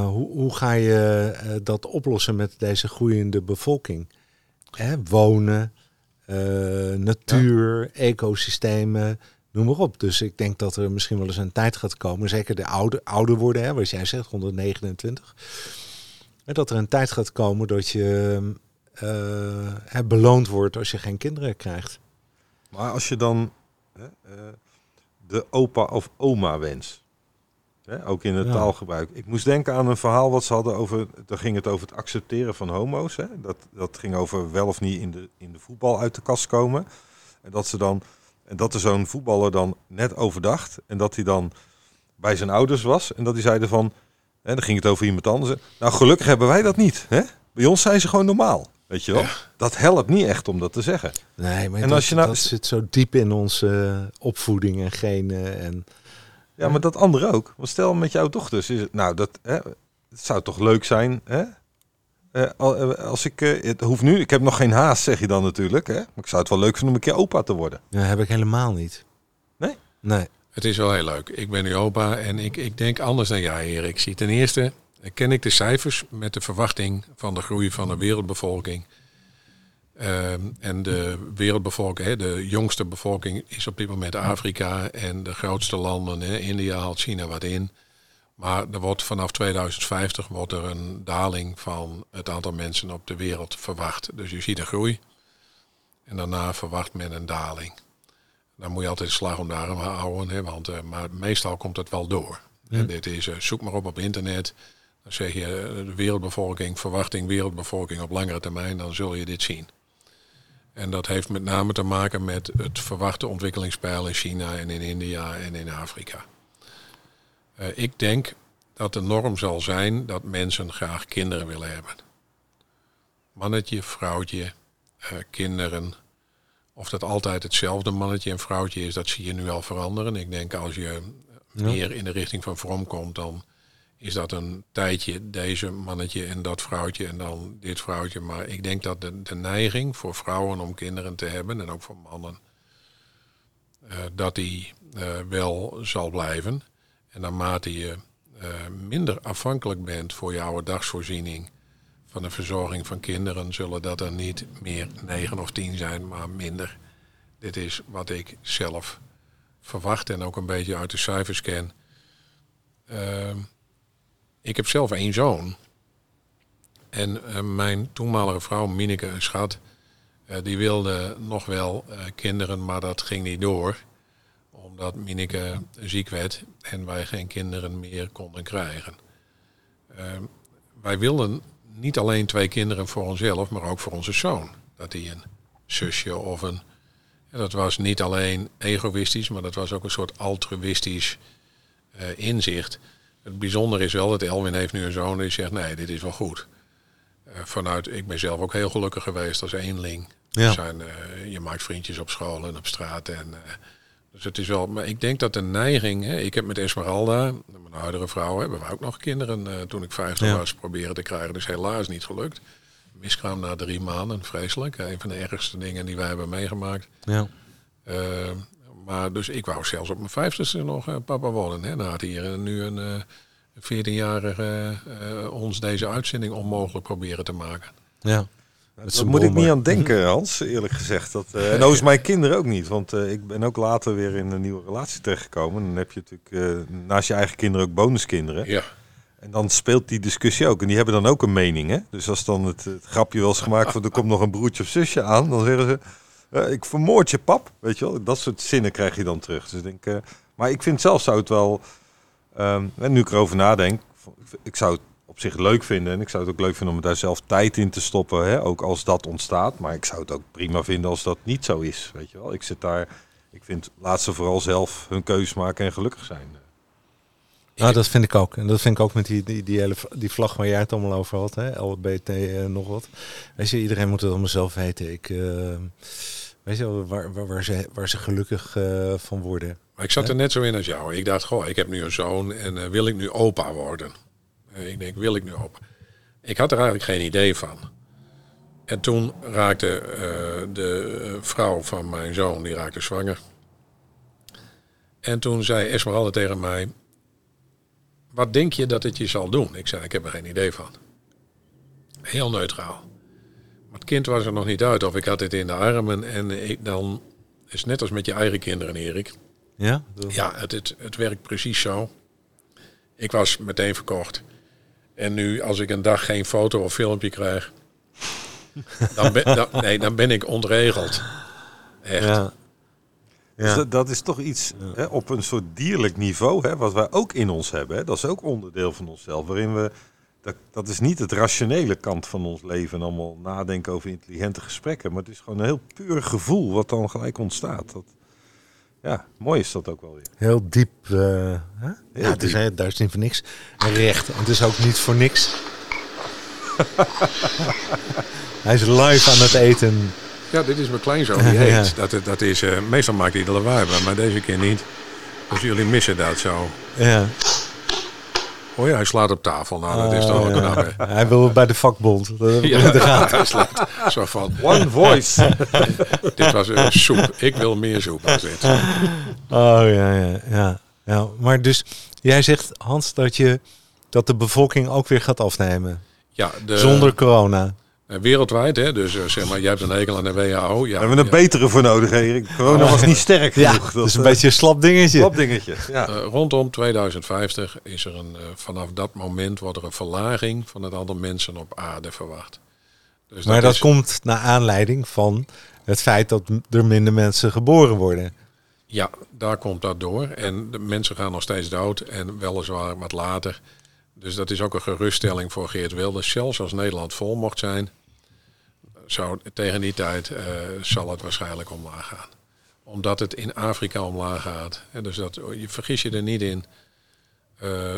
Hoe ga je dat oplossen met deze groeiende bevolking? Wonen, natuur, ecosystemen... Noem maar op. Dus ik denk dat er misschien wel eens een tijd gaat komen, zeker de ouder worden, hè, wat jij zegt, 129. Dat er een tijd gaat komen dat je beloond wordt als je geen kinderen krijgt. Maar als je dan de opa of oma wens, ook in het taalgebruik. Ik moest denken aan een verhaal wat ze hadden over, daar ging het over het accepteren van homo's. Hè. Dat ging over wel of niet in de voetbal uit de kast komen. En dat ze dan... En dat er zo'n voetballer dan net overdacht. En dat hij dan bij zijn ouders was. En dat hij zeiden van... Hè, dan ging het over iemand anders. Nou, gelukkig hebben wij dat niet. Hè? Bij ons zijn ze gewoon normaal. Weet je wel? Ja. Dat helpt niet echt om dat te zeggen. Nee, maar en als je nou... dat zit zo diep in onze opvoeding en genen. En... Ja, maar dat andere ook. Want stel met jouw dochters. Is het, nou, dat het zou toch leuk zijn... Hè? Als ik het hoeft nu, ik heb nog geen haast, zeg je dan natuurlijk. Hè? Maar ik zou het wel leuk vinden om een keer opa te worden. Ja, heb ik helemaal niet. Nee. Het is wel heel leuk. Ik ben nu opa en ik denk anders dan jij, Erik. Zie, ten eerste ken ik de cijfers met de verwachting van de groei van de wereldbevolking. En de wereldbevolking, de jongste bevolking is op dit moment Afrika en de grootste landen. Hè, India haalt China wat in. Maar er wordt vanaf 2050 een daling van het aantal mensen op de wereld verwacht. Dus je ziet een groei en daarna verwacht men een daling. Dan moet je altijd slag om de arm houden, hè, maar meestal komt het wel door. Ja. En dit is, zoek maar op internet, dan zeg je de wereldbevolking, verwachting wereldbevolking op langere termijn, dan zul je dit zien. En dat heeft met name te maken met het verwachte ontwikkelingspeil in China en in India en in Afrika. Ik denk dat de norm zal zijn dat mensen graag kinderen willen hebben. Mannetje, vrouwtje, kinderen. Of dat altijd hetzelfde mannetje en vrouwtje is, dat zie je nu al veranderen. Ik denk als je meer in de richting van Fromm komt, dan is dat een tijdje deze mannetje en dat vrouwtje en dan dit vrouwtje. Maar ik denk dat de neiging voor vrouwen om kinderen te hebben, en ook voor mannen, dat die wel zal blijven. En naarmate je minder afhankelijk bent voor je ouderdagsvoorziening van de verzorging van kinderen, zullen dat er niet meer 9 of 10 zijn, maar minder. Dit is wat ik zelf verwacht en ook een beetje uit de cijfers ken. Ik heb zelf 1 zoon. En mijn toenmalige vrouw, Mineke, een schat, die wilde nog wel kinderen, maar dat ging niet door. Omdat Mineke ziek werd en wij geen kinderen meer konden krijgen. Wij wilden niet alleen 2 kinderen voor onszelf, maar ook voor onze zoon. Dat hij een zusje of een... En dat was niet alleen egoïstisch, maar dat was ook een soort altruïstisch inzicht. Het bijzondere is wel dat Elwin heeft nu een zoon die zegt, nee, dit is wel goed. Ik ben zelf ook heel gelukkig geweest als eenling. Ja. Je maakt vriendjes op school en op straat. Dus het is wel... Maar ik denk dat de neiging... ik heb met Esmeralda, mijn oudere vrouw, hebben we ook nog kinderen toen ik 50 was proberen te krijgen. Dus helaas niet gelukt. Miskraam na 3 maanden, vreselijk. Een van de ergste dingen die wij hebben meegemaakt. Ja. Maar dus ik wou zelfs op mijn 50ste nog papa worden. Hè. Dan had hier nu een 14-jarige ons deze uitzending onmogelijk proberen te maken. Ja. Daar moet ik niet aan denken, Hans, eerlijk gezegd. En ook is mijn kinderen ook niet. Want ik ben ook later weer in een nieuwe relatie terechtgekomen. Dan heb je natuurlijk naast je eigen kinderen ook bonuskinderen. Ja. En dan speelt die discussie ook. En die hebben dan ook een mening. Hè? Dus als dan het grapje wel is gemaakt van er komt nog een broertje of zusje aan. Dan zeggen ze, ik vermoord je pap. Weet je wel? Dat soort zinnen krijg je dan terug. Dus maar ik vind zelf zou het wel... nu ik erover nadenk, ik zou het op zich leuk vinden. En ik zou het ook leuk vinden om daar zelf tijd in te stoppen. Hè? Ook als dat ontstaat. Maar ik zou het ook prima vinden als dat niet zo is. Weet je wel? Ik zit daar... Ik vind laat ze vooral zelf hun keus maken en gelukkig zijn. Nou, dat vind ik ook. En dat vind ik ook met die vlag waar jij het allemaal over had. Hè? LBT nog wat. Weet je, iedereen moet het allemaal zelf weten. Weet je wel, waar ze gelukkig van worden. Maar ik zat er net zo in als jou. Ik dacht, ik heb nu een zoon en wil ik nu opa worden? Ik denk, wil ik nu opa? Ik had er eigenlijk geen idee van. En toen raakte de vrouw van mijn zoon, die raakte zwanger. En toen zei Esmeralda tegen mij... Wat denk je dat het je zal doen? Ik zei, ik heb er geen idee van. Heel neutraal. Maar het kind was er nog niet uit. Of ik had het in de armen. En dan is net als met je eigen kinderen, Erik. Ja? Ja, het werkt precies zo. Ik was meteen verkocht. En nu, als ik een dag geen foto of filmpje krijg... dan ben ik ontregeld. Echt. Ja. Ja. Dus dat is toch iets op een soort dierlijk niveau, hè, wat wij ook in ons hebben. Hè. Dat is ook onderdeel van onszelf, waarin we... Dat is niet het rationele kant van ons leven en allemaal nadenken over intelligente gesprekken. Maar het is gewoon een heel puur gevoel wat dan gelijk ontstaat. Ja, mooi is dat ook wel weer. Heel diep. Hè? Heel diep. Daar is niet voor niks. En recht. En het is ook niet voor niks. Hij is live aan het eten. Ja, dit is mijn kleinzoon, die heet. Ja. Dat is, meestal maakt hij de lawaai, maar deze keer niet. Dus jullie missen dat zo. Ja. Oh ja, hij slaat op tafel. Nou, dat is toch ook knap, hè? Hij wil bij de vakbond. Ja, hij slaat. Zo van, one voice. Dit was soep. Ik wil meer soep. Ja. Maar dus, jij zegt, Hans, dat de bevolking ook weer gaat afnemen. Ja, zonder corona. Wereldwijd, hè? Dus zeg maar, jij hebt een hekel aan de WHO. Ja, we hebben een betere voor nodig, Erik. Corona was niet sterk genoeg. Ja, dat is een beetje een slap dingetje. Ja. Rondom 2050 is er vanaf dat moment wordt er een verlaging van het aantal mensen op aarde verwacht. Dus dat komt naar aanleiding van het feit dat er minder mensen geboren worden. Ja, daar komt dat door. En de mensen gaan nog steeds dood en weliswaar wat later. Dus dat is ook een geruststelling voor Geert Wilders. Zelfs als Nederland vol mocht zijn, zo tegen die tijd zal het waarschijnlijk omlaag gaan. Omdat het in Afrika omlaag gaat. Hè, dus dat, je vergis je er niet in.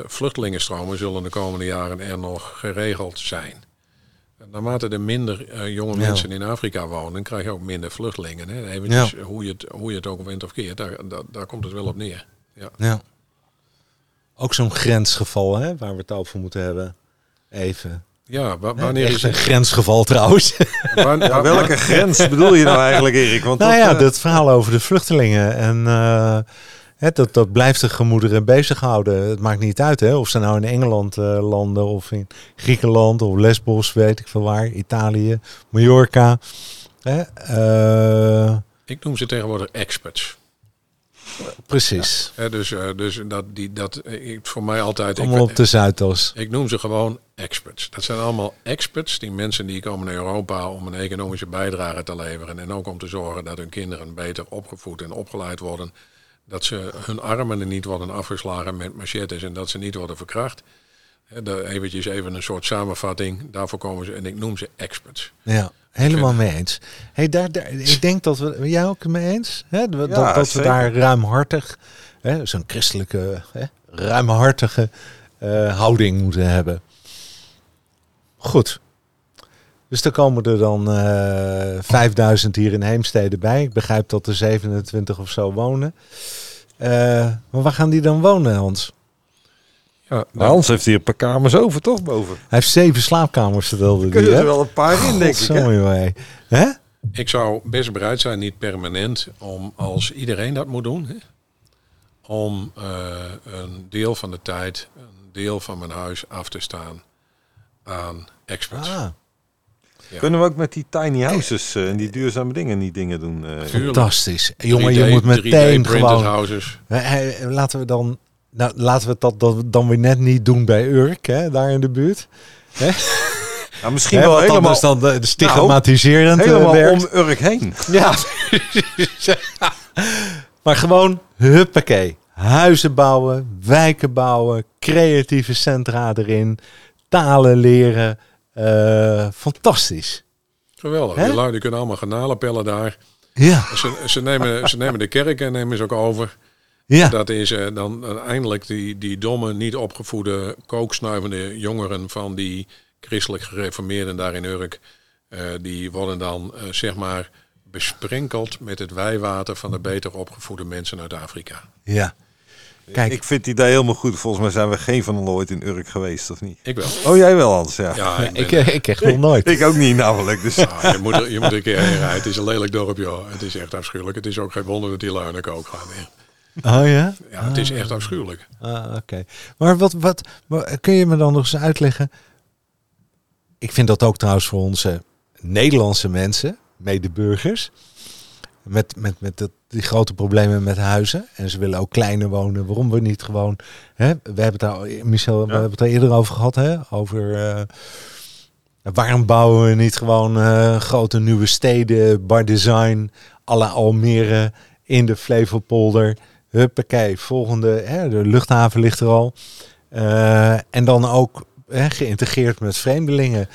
Vluchtelingenstromen zullen de komende jaren er nog geregeld zijn. Naarmate er minder jonge mensen in Afrika wonen, krijg je ook minder vluchtelingen. Hè. Eventjes, hoe je het ook wint of keert, daar komt het wel op neer. Ja. Ja. Ook zo'n grensgeval, hè, waar we het over moeten hebben. Even. Ja, wanneer echt is een grensgeval trouwens? Ja, welke grens bedoel je nou eigenlijk, Erik? Want dat verhaal over de vluchtelingen. En dat blijft de gemoederen bezighouden. Het maakt niet uit, hè, of ze nou in Engeland landen of in Griekenland of Lesbos, weet ik veel waar. Italië, Mallorca. Ik noem ze tegenwoordig expats. Precies. Ja, dus dat voor mij altijd... Allemaal op de Zuidas. Ik noem ze gewoon experts. Dat zijn allemaal experts, die mensen die komen naar Europa om een economische bijdrage te leveren. En ook om te zorgen dat hun kinderen beter opgevoed en opgeleid worden. Dat ze hun armen niet worden afgeslagen met machetes en dat ze niet worden verkracht. Even een soort samenvatting. Daarvoor komen ze, en ik noem ze experts. Ja. Helemaal mee eens. Hey, ik denk dat we... Jij ook mee eens? Hè? Dat we daar ruimhartig... Hè, zo'n christelijke, ruimhartige houding moeten hebben. Goed. Dus er komen er dan 5000 hier in Heemstede bij. Ik begrijp dat er 27 of zo wonen. Maar waar gaan die dan wonen, Hans? Ja, Hans heeft hier een paar kamers over, toch? Boven. Hij heeft 7 slaapkamers vertelde die. Kunnen er wel een paar in, denk ik. Sorry, hè? Ik zou best bereid zijn, niet permanent, om als iedereen dat moet doen, hè, om een deel van de tijd, een deel van mijn huis af te staan aan experts. Ah. Ja. Kunnen we ook met die tiny houses en die duurzame dingen niet dingen doen? Fantastisch. Jongen, je moet meteen 3D gewoon... houses. Laten we dan... Nou, laten we dat dan weer net niet doen bij Urk, hè, daar in de buurt. Nou, misschien wel helemaal... dan de stigmatiserend helemaal werkt. Om Urk heen. Ja. Maar gewoon, huppakee. Huizen bouwen, wijken bouwen, creatieve centra erin, talen leren. Fantastisch. Geweldig. Hè? Die lui kunnen allemaal granalen pellen daar. Ja. Ze nemen de kerk en nemen ze ook over. Ja. Dat is dan eindelijk die domme, niet opgevoede, kooksnuivende jongeren van die christelijk gereformeerden daar in Urk. Die worden dan besprenkeld met het wijwater van de beter opgevoede mensen uit Afrika. Ja. Kijk. Ik vind het idee helemaal goed. Volgens mij zijn we geen van de ooit in Urk geweest, of niet? Ik wel. Oh, jij wel, Hans, ja. Ik echt nog nooit. Ik ook niet, namelijk. Dus. Nou, je moet er een keer heen rijden. Het is een lelijk dorpje, hoor. Het is echt afschuwelijk. Het is ook geen wonder dat die luinek ook gaan weer. Oh ja? Ja, het is echt afschuwelijk. Oké. Maar wat kun je me dan nog eens uitleggen? Ik vind dat ook trouwens voor onze Nederlandse mensen, medeburgers, met die grote problemen met huizen. En ze willen ook kleiner wonen. Waarom we niet gewoon... Hè? We hebben het daar eerder over gehad, hè? Over... waarom bouwen we niet gewoon grote nieuwe steden, bar design, à la Almere, in de Flevopolder... Huppakee, volgende, de luchthaven ligt er al. En dan ook geïntegreerd met vreemdelingen.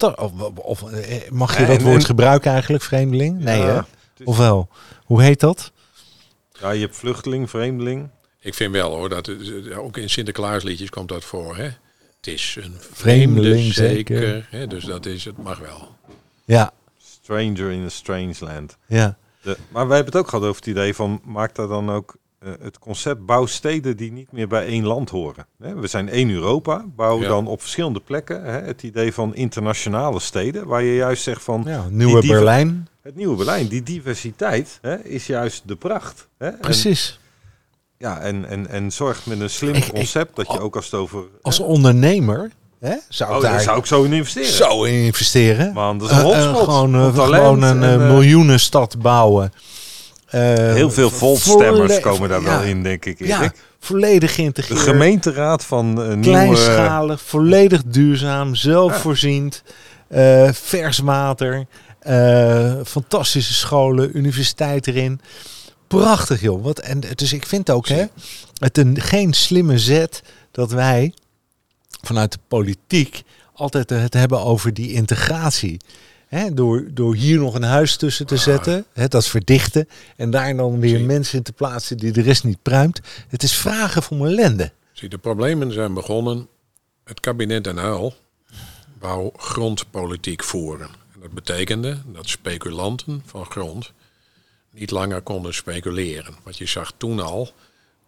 Ja. Of mag je dat woord gebruiken eigenlijk, vreemdeling? Nee, ja. Of wel? Hoe heet dat? Ja, je hebt vluchteling, vreemdeling. Ik vind wel, hoor, dat ook in Sinterklaasliedjes komt dat voor. Hè? Het is een vreemdeling, zeker. Hè? Dus het mag wel. Ja. Stranger in a strange land. Ja. Maar wij hebben het ook gehad over het idee van... maak daar dan ook... het concept bouw steden die niet meer bij één land horen. We zijn één Europa, bouw dan op verschillende plekken. Het idee van internationale steden, waar je juist zegt van... Ja, nieuwe Berlijn. Het nieuwe Berlijn, die diversiteit is juist de pracht. Precies. En zorg met een slim concept dat je ook als het over... Als ondernemer... daar zou ik zo in investeren. Man, dat is een hotspot. Gewoon een miljoenenstad bouwen. Heel veel volksstemmers komen daar wel in, denk ik. Ja, volledig geïntegreerd. De gemeenteraad van kleinschalig, volledig duurzaam, zelfvoorziend, vers water, fantastische scholen, universiteit erin. Prachtig, joh. Dus ik vind ook, het geen slimme zet dat wij vanuit de politiek altijd het hebben over die integratie. Hè, door hier nog een huis tussen te zetten, hè, dat verdichten. En daar dan weer mensen in te plaatsen die de rest niet pruimt. Het is vragen voor ellende. Zie, de problemen zijn begonnen. Het kabinet Den Uyl wou grondpolitiek voeren. En dat betekende dat speculanten van grond niet langer konden speculeren. Want je zag toen al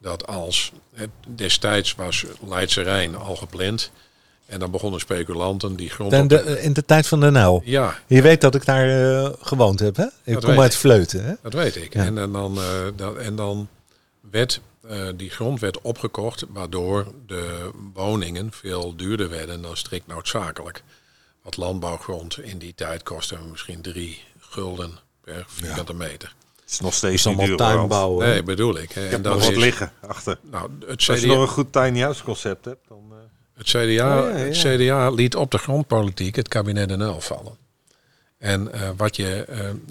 dat als... Destijds was Leidse Rijn al gepland... En dan begonnen speculanten die grond... In de tijd van Den Uyl? Ja. Je weet dat ik daar gewoond heb, hè? Ik kom uit Vleuten, hè? Dat weet ik. Ja. En dan werd die grond werd opgekocht... waardoor de woningen veel duurder werden dan strikt noodzakelijk. Want landbouwgrond in die tijd kostte misschien 3 gulden per vierkante meter. Het is nog steeds allemaal duur, tuinbouwen. Nee, bedoel ik. Hè? Ik heb nog wat liggen achter. Nou, als je nog een goed tiny house concept hebt... dan. Het CDA liet op de grondpolitiek het kabinet Den Uyl vallen. En wat je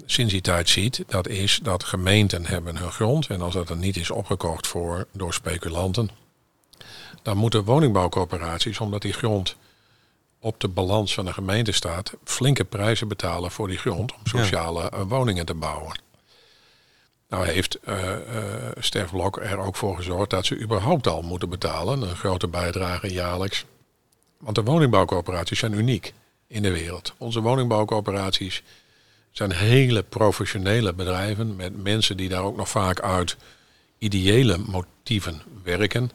sinds die tijd ziet, dat is dat gemeenten hebben hun grond. En als dat dan niet is opgekocht door speculanten, dan moeten woningbouwcorporaties, omdat die grond op de balans van de gemeente staat, flinke prijzen betalen voor die grond om sociale woningen te bouwen. Nou heeft Stef Blok er ook voor gezorgd dat ze überhaupt al moeten betalen. Een grote bijdrage jaarlijks. Want de woningbouwcorporaties zijn uniek in de wereld. Onze woningbouwcorporaties zijn hele professionele bedrijven... met mensen die daar ook nog vaak uit ideële motieven werken...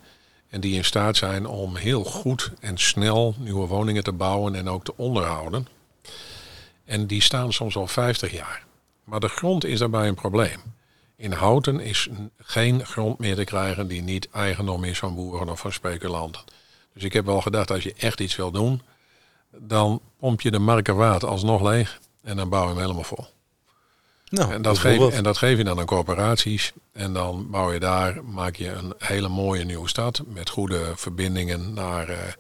en die in staat zijn om heel goed en snel nieuwe woningen te bouwen en ook te onderhouden. En die staan soms al 50 jaar. Maar de grond is daarbij een probleem. In Houten is geen grond meer te krijgen die niet eigendom is van boeren of van speculanten. Dus ik heb wel gedacht, als je echt iets wil doen, dan pomp je de Markerwaard alsnog leeg en dan bouw je hem helemaal vol. Nou, en dat geef je dan aan corporaties en dan bouw je daar, maak je een hele mooie nieuwe stad met goede verbindingen naar...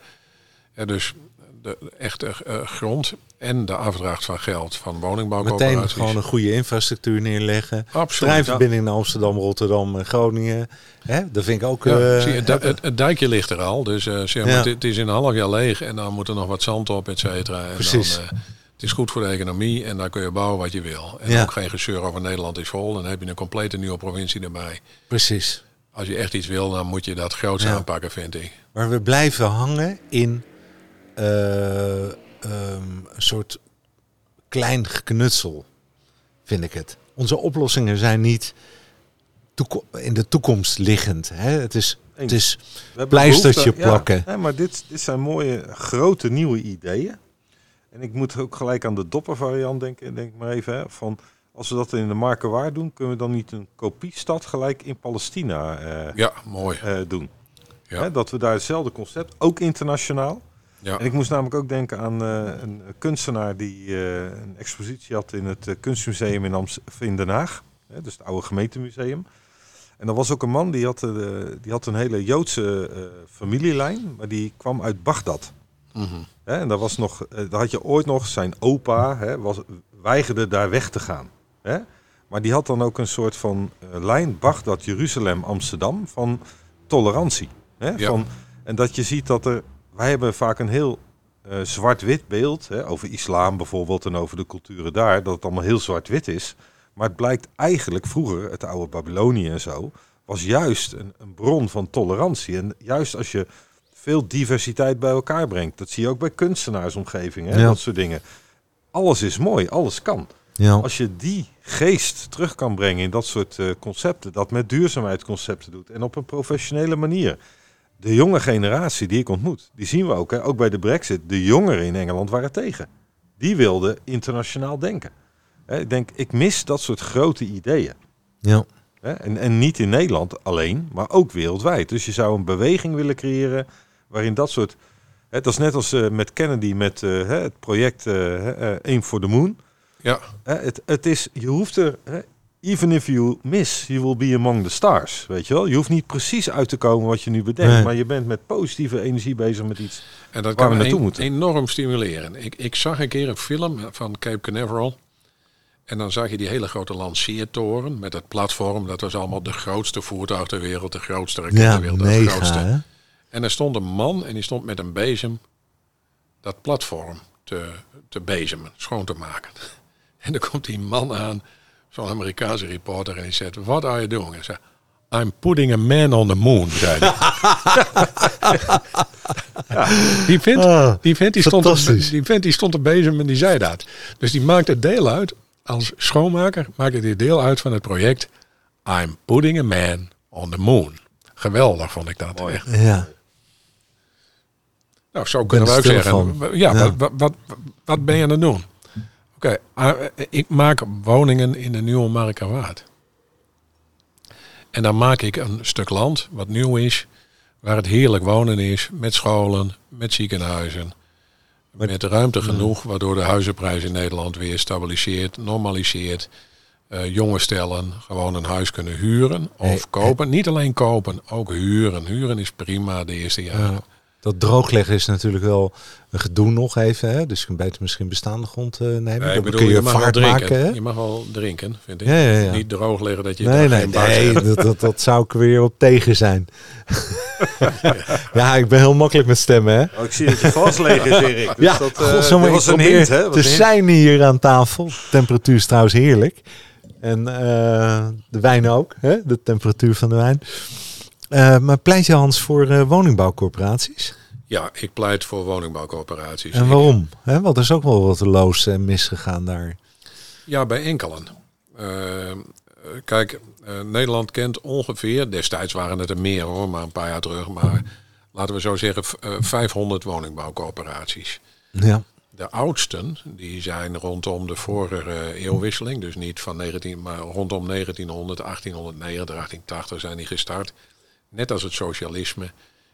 Dus de echte grond en de afdracht van geld van woningbouwcoöperaties. Meteen gewoon een goede infrastructuur neerleggen. Absoluut. Treinverbinding naar Amsterdam, Rotterdam en Groningen. Hè? Dat vind ik ook... Het dijkje ligt er al. Dus het is in een half jaar leeg en dan moet er nog wat zand op, et cetera. Precies. En dan, het is goed voor de economie en daar kun je bouwen wat je wil. En ook geen gezeur over Nederland is vol. Dan heb je een complete nieuwe provincie erbij. Precies. Als je echt iets wil, dan moet je dat groots aanpakken, vind ik. Maar we blijven hangen in... een soort klein geknutsel, vind ik het. Onze oplossingen zijn niet in de toekomst liggend. Hè? Het is pleistertje plakken. Ja, maar dit zijn mooie, grote, nieuwe ideeën. En ik moet ook gelijk aan de doppervariant denken. Denk maar even, hè, van als we dat in de Markerwaard doen... kunnen we dan niet een kopiestad gelijk in Palestina mooi. Doen. Ja. Hè, dat we daar hetzelfde concept, ook internationaal... Ja. En ik moest namelijk ook denken aan een kunstenaar die een expositie had in het kunstmuseum in Den Haag. Dus het oude gemeentemuseum. En er was ook een man die had een hele Joodse familielijn, maar die kwam uit Bagdad. Mm-hmm. En daar had je ooit nog zijn opa, weigerde daar weg te gaan. Hè? Maar die had dan ook een soort van lijn Bagdad, Jeruzalem, Amsterdam van tolerantie. Hè? Ja. En dat je ziet dat er... Wij hebben vaak een heel zwart-wit beeld, hè, over islam bijvoorbeeld en over de culturen daar, dat het allemaal heel zwart-wit is. Maar het blijkt eigenlijk vroeger, het oude Babylonië en zo, was juist een bron van tolerantie. En juist als je veel diversiteit bij elkaar brengt, dat zie je ook bij kunstenaarsomgevingen en dat soort dingen. Alles is mooi, alles kan. Ja. Als je die geest terug kan brengen in dat soort concepten, dat met duurzaamheidsconcepten doet en op een professionele manier... De jonge generatie die ik ontmoet, die zien we ook. Hè? Ook bij de Brexit, de jongeren in Engeland waren tegen. Die wilden internationaal denken. Hè, ik mis dat soort grote ideeën. Ja. Hè, en niet in Nederland alleen, maar ook wereldwijd. Dus je zou een beweging willen creëren waarin dat soort... Hè, dat is net als met Kennedy met het project Aim for the Moon. Ja. Hè, het is, je hoeft er... Hè, even if you miss, you will be among the stars. Weet je wel? Je hoeft niet precies uit te komen wat je nu bedenkt. Nee. Maar je bent met positieve energie bezig met iets en dat waar kan we naartoe moeten. Enorm stimuleren. Ik zag een keer een film van Cape Canaveral. En dan zag je die hele grote lanceertoren met het platform. Dat was allemaal de grootste voertuig ter wereld. De grootste raket ter wereld. De grootste. Hè? En er stond een man en die stond met een bezem. Dat platform te bezemen, schoon te maken. En dan komt die man aan, zo'n Amerikaanse reporter, en die zegt, what are you doing? En zei, I'm putting a man on the moon, zei hij. Ja, die stond te bezem en die zei dat. Dus die maakte deel uit, als schoonmaker maakte die deel uit van het project I'm putting a man on the moon. Geweldig vond ik dat. Mooi. Echt. Ja. Nou, zo kunnen we ook zeggen. Ja. Wat ben je aan het doen? Oké, ik maak woningen in de Nieuwe Markerwaard. En dan maak ik een stuk land wat nieuw is, waar het heerlijk wonen is, met scholen, met ziekenhuizen, met ruimte genoeg, waardoor de huizenprijs in Nederland weer stabiliseert, normaliseert. Jonge stellen gewoon een huis kunnen huren of kopen. Niet alleen kopen, ook huren. Huren is prima de eerste jaren. Ja. Dat droogleggen is natuurlijk wel een gedoe nog even. Hè? Dus je kunt beter misschien bestaande grond nemen. Ja, ik bedoel, je mag wel drinken, maken, je mag wel drinken, vind ik. Ja. Niet droogleggen dat je... dat zou ik weer op tegen zijn. Ja, ik ben heel makkelijk met stemmen, hè. Oh, ik zie dat je glas leeg is, Erik. Dus ja, dat was een hint, hè. Er zijn hier aan tafel. De temperatuur is trouwens heerlijk. En de wijn ook, hè? De temperatuur van de wijn. Maar pleit je, Hans, voor woningbouwcorporaties? Ja, ik pleit voor woningbouwcorporaties. En waarom? Want er is ook wel wat loos en misgegaan daar. Ja, bij enkelen. Kijk, Nederland kent ongeveer, destijds waren het er meer hoor, maar een paar jaar terug. Maar laten we zo zeggen 500 woningbouwcorporaties. Ja. De oudsten, die zijn rondom de vorige eeuwwisseling, dus niet van 19, maar rondom 1900, 1890, 1880 zijn die gestart. Net als het socialisme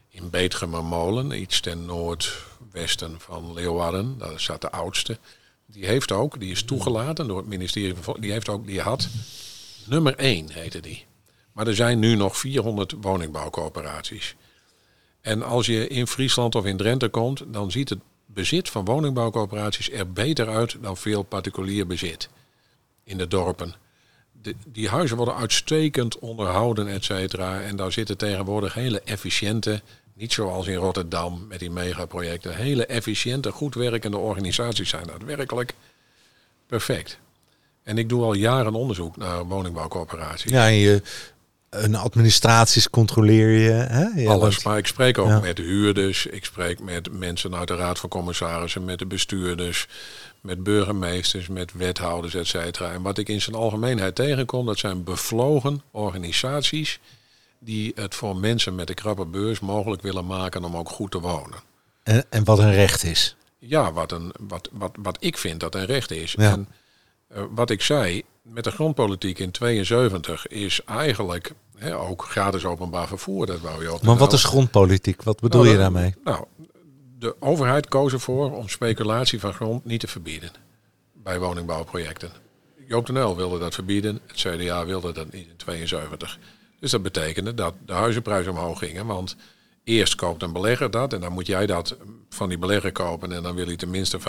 in Beetgemermolen, iets ten noordwesten van Leeuwarden, daar zat de oudste. Die is toegelaten door het ministerie van die had nummer 1 heette die. Maar er zijn nu nog 400 woningbouwcoöperaties. En als je in Friesland of in Drenthe komt, dan ziet het bezit van woningbouwcoöperaties er beter uit dan veel particulier bezit in de dorpen. Die huizen worden uitstekend onderhouden, et cetera. En daar zitten tegenwoordig hele efficiënte, niet zoals in Rotterdam met die megaprojecten, hele efficiënte, goed werkende organisaties zijn dat werkelijk perfect. En ik doe al jaren onderzoek naar woningbouwcoöperaties. Ja, en administraties controleer je. Hè? Alles, maar ik spreek ook met huurders. Ik spreek met mensen uit de Raad van Commissarissen, met de bestuurders, met burgemeesters, met wethouders, et cetera. En wat ik in zijn algemeenheid tegenkom, dat zijn bevlogen organisaties die het voor mensen met de krappe beurs mogelijk willen maken om ook goed te wonen. En wat een recht is. Ja, wat ik vind dat een recht is. Ja. En wat ik zei, met de grondpolitiek in 1972 is eigenlijk ook gratis openbaar vervoer. Dat wou je ook. Maar wat is grondpolitiek? Wat bedoel je daarmee? Nou, de overheid koos ervoor om speculatie van grond niet te verbieden bij woningbouwprojecten. Joop den Uyl wilde dat verbieden, het CDA wilde dat niet in 1972. Dus dat betekende dat de huizenprijzen omhoog gingen, want eerst koopt een belegger dat en dan moet jij dat van die belegger kopen en dan wil hij tenminste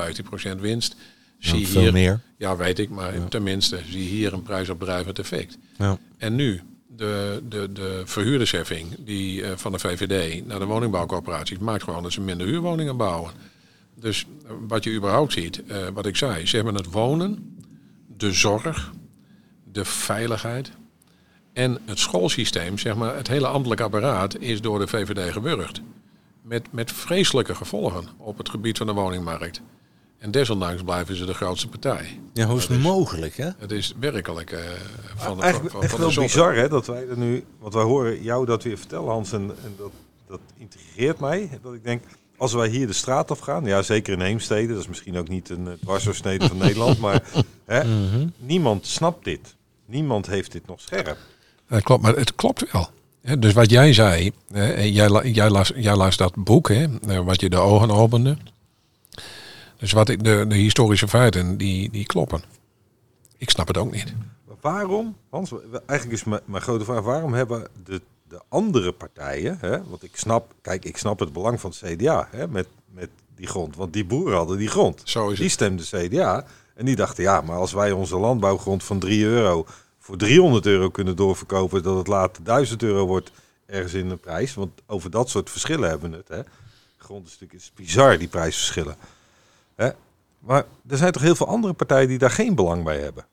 15% winst. Zie veel hier, meer. Ja, weet ik, maar tenminste zie hier een prijs op drijvend effect. Ja. En nu, de verhuurdersheffing die van de VVD naar de woningbouwcoöperaties maakt gewoon dat ze minder huurwoningen bouwen. Dus wat je überhaupt ziet, wat ik zei, ze hebben het wonen, de zorg, de veiligheid en het schoolsysteem, zeg maar, het hele ambtelijk apparaat is door de VVD gewurgd. Met vreselijke gevolgen op het gebied van de woningmarkt. En desondanks blijven ze de grootste partij. Ja, hoe is het mogelijk, hè? Het is werkelijk echt wel bizar, hè, dat wij er nu... Want wij horen jou dat weer vertellen, Hans, en dat integreert mij. Dat ik denk, als wij hier de straat af gaan... Ja, zeker in Heemstede, dat is misschien ook niet een dwarsdoorsnede van Nederland... Maar niemand snapt dit. Niemand heeft dit nog scherp. Dat klopt, maar het klopt wel. Dus wat jij zei, jij las dat boek, hè, wat je de ogen opende... Dus wat de historische feiten, die kloppen. Ik snap het ook niet. Maar waarom, Hans, eigenlijk is mijn grote vraag... waarom hebben de andere partijen... Hè, want ik snap het belang van het CDA, hè, met die grond. Want die boeren hadden die grond. Zo is die stemden CDA. En die dachten, ja, maar als wij onze landbouwgrond van €3... voor €300 kunnen doorverkopen... dat het later €1000 wordt ergens in de prijs. Want over dat soort verschillen hebben we het. Hè. Grond is bizar, die prijsverschillen. Maar er zijn toch heel veel andere partijen die daar geen belang bij hebben.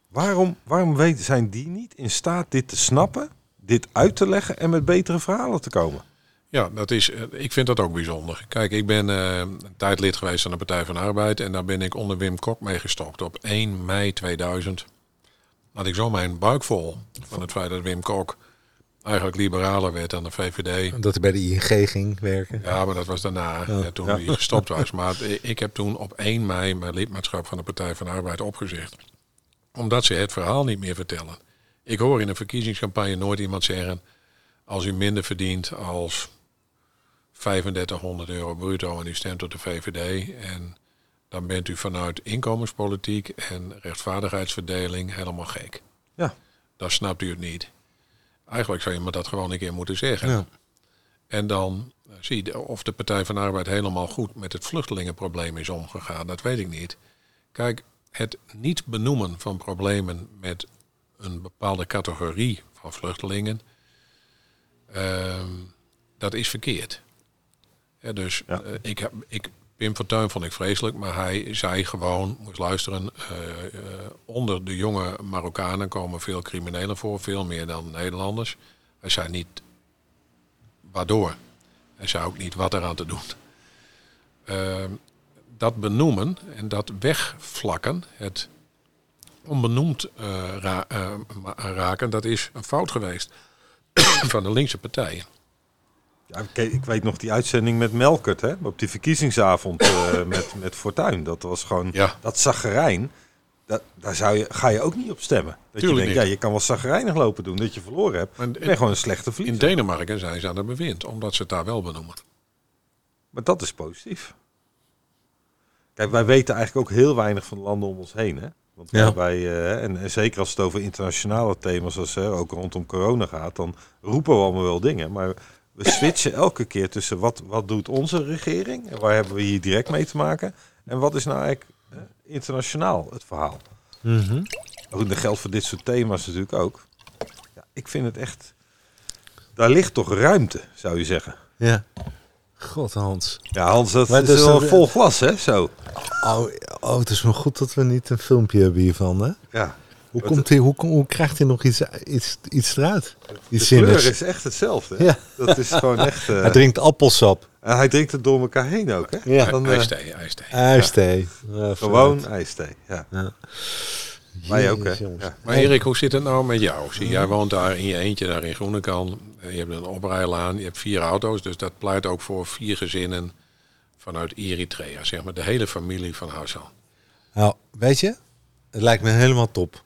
Waarom zijn die niet in staat dit te snappen, dit uit te leggen en met betere verhalen te komen? Ja, ik vind dat ook bijzonder. Kijk, ik ben een tijd lid geweest van de Partij van de Arbeid en daar ben ik onder Wim Kok mee gestopt op 1 mei 2000. Had ik zo mijn buik vol van het feit dat Wim Kok eigenlijk liberaler werd dan de VVD. Omdat hij bij de ING ging werken. Ja, maar dat was daarna, toen hij gestopt was. Maar ik heb toen op 1 mei mijn lidmaatschap van de Partij van de Arbeid opgezegd. Omdat ze het verhaal niet meer vertellen. Ik hoor in een verkiezingscampagne nooit iemand zeggen: als u minder verdient als €3500 bruto en u stemt op de VVD... en dan bent u vanuit inkomenspolitiek en rechtvaardigheidsverdeling helemaal gek. Ja. Dan snapt u het niet. Eigenlijk zou iemand dat gewoon een keer moeten zeggen. Ja. En dan zie je of de Partij van de Arbeid helemaal goed met het vluchtelingenprobleem is omgegaan. Dat weet ik niet. Kijk, het niet benoemen van problemen met een bepaalde categorie van vluchtelingen, dat is verkeerd. Ja, dus ja. Pim Fortuyn vond ik vreselijk, maar hij zei gewoon, moest luisteren, onder de jonge Marokkanen komen veel criminelen voor, veel meer dan Nederlanders. Hij zei niet waardoor. Hij zei ook niet wat eraan te doen. Dat benoemen en dat wegvlakken, het onbenoemd raken, dat is een fout geweest van de linkse partijen. Ja, ik weet nog die uitzending met Melkert, hè? Op die verkiezingsavond met Fortuyn. Dat was gewoon, dat zagrijn, daar ga je ook niet op stemmen. Dat je denkt, ja, je kan wel zagrijnig lopen doen dat je verloren hebt. Maar ben gewoon een slechte verliezer. In Denemarken zijn ze aan het bewind, omdat ze het daar wel benoemen. Maar dat is positief. Kijk, wij weten eigenlijk ook heel weinig van de landen om ons heen, hè? Want en zeker als het over internationale thema's, als ook rondom corona gaat, dan roepen we allemaal wel dingen, maar we switchen elke keer tussen wat doet onze regering en waar hebben we hier direct mee te maken en wat is nou eigenlijk internationaal het verhaal. Mm-hmm. Goed, dat geldt voor dit soort thema's natuurlijk ook. Ja, ik vind het echt, daar ligt toch ruimte, zou je zeggen. Ja. God, Hans. Ja, Hans, dat is wel vol glas, hè? Zo. Oh, het is wel goed dat we niet een filmpje hebben hiervan, hè? Ja. Hoe krijgt hij nog iets eruit? De kleur is echt hetzelfde. Hè? Ja. Dat is gewoon echt. Hij drinkt appelsap. Hij drinkt het door elkaar heen ook, hè? Ja. IJsthee. Ja. Gewoon ijsthee, ja. Wij ook, hè? Ja. Maar Erik, hoe zit het nou met jou? Zie, jij woont daar in je eentje, daar in Groenekan. Je hebt een oprijlaan, je hebt 4 auto's. Dus dat pleit ook voor 4 gezinnen vanuit Eritrea. Zeg maar de hele familie van Hassan. Nou, weet je? Het lijkt me helemaal top.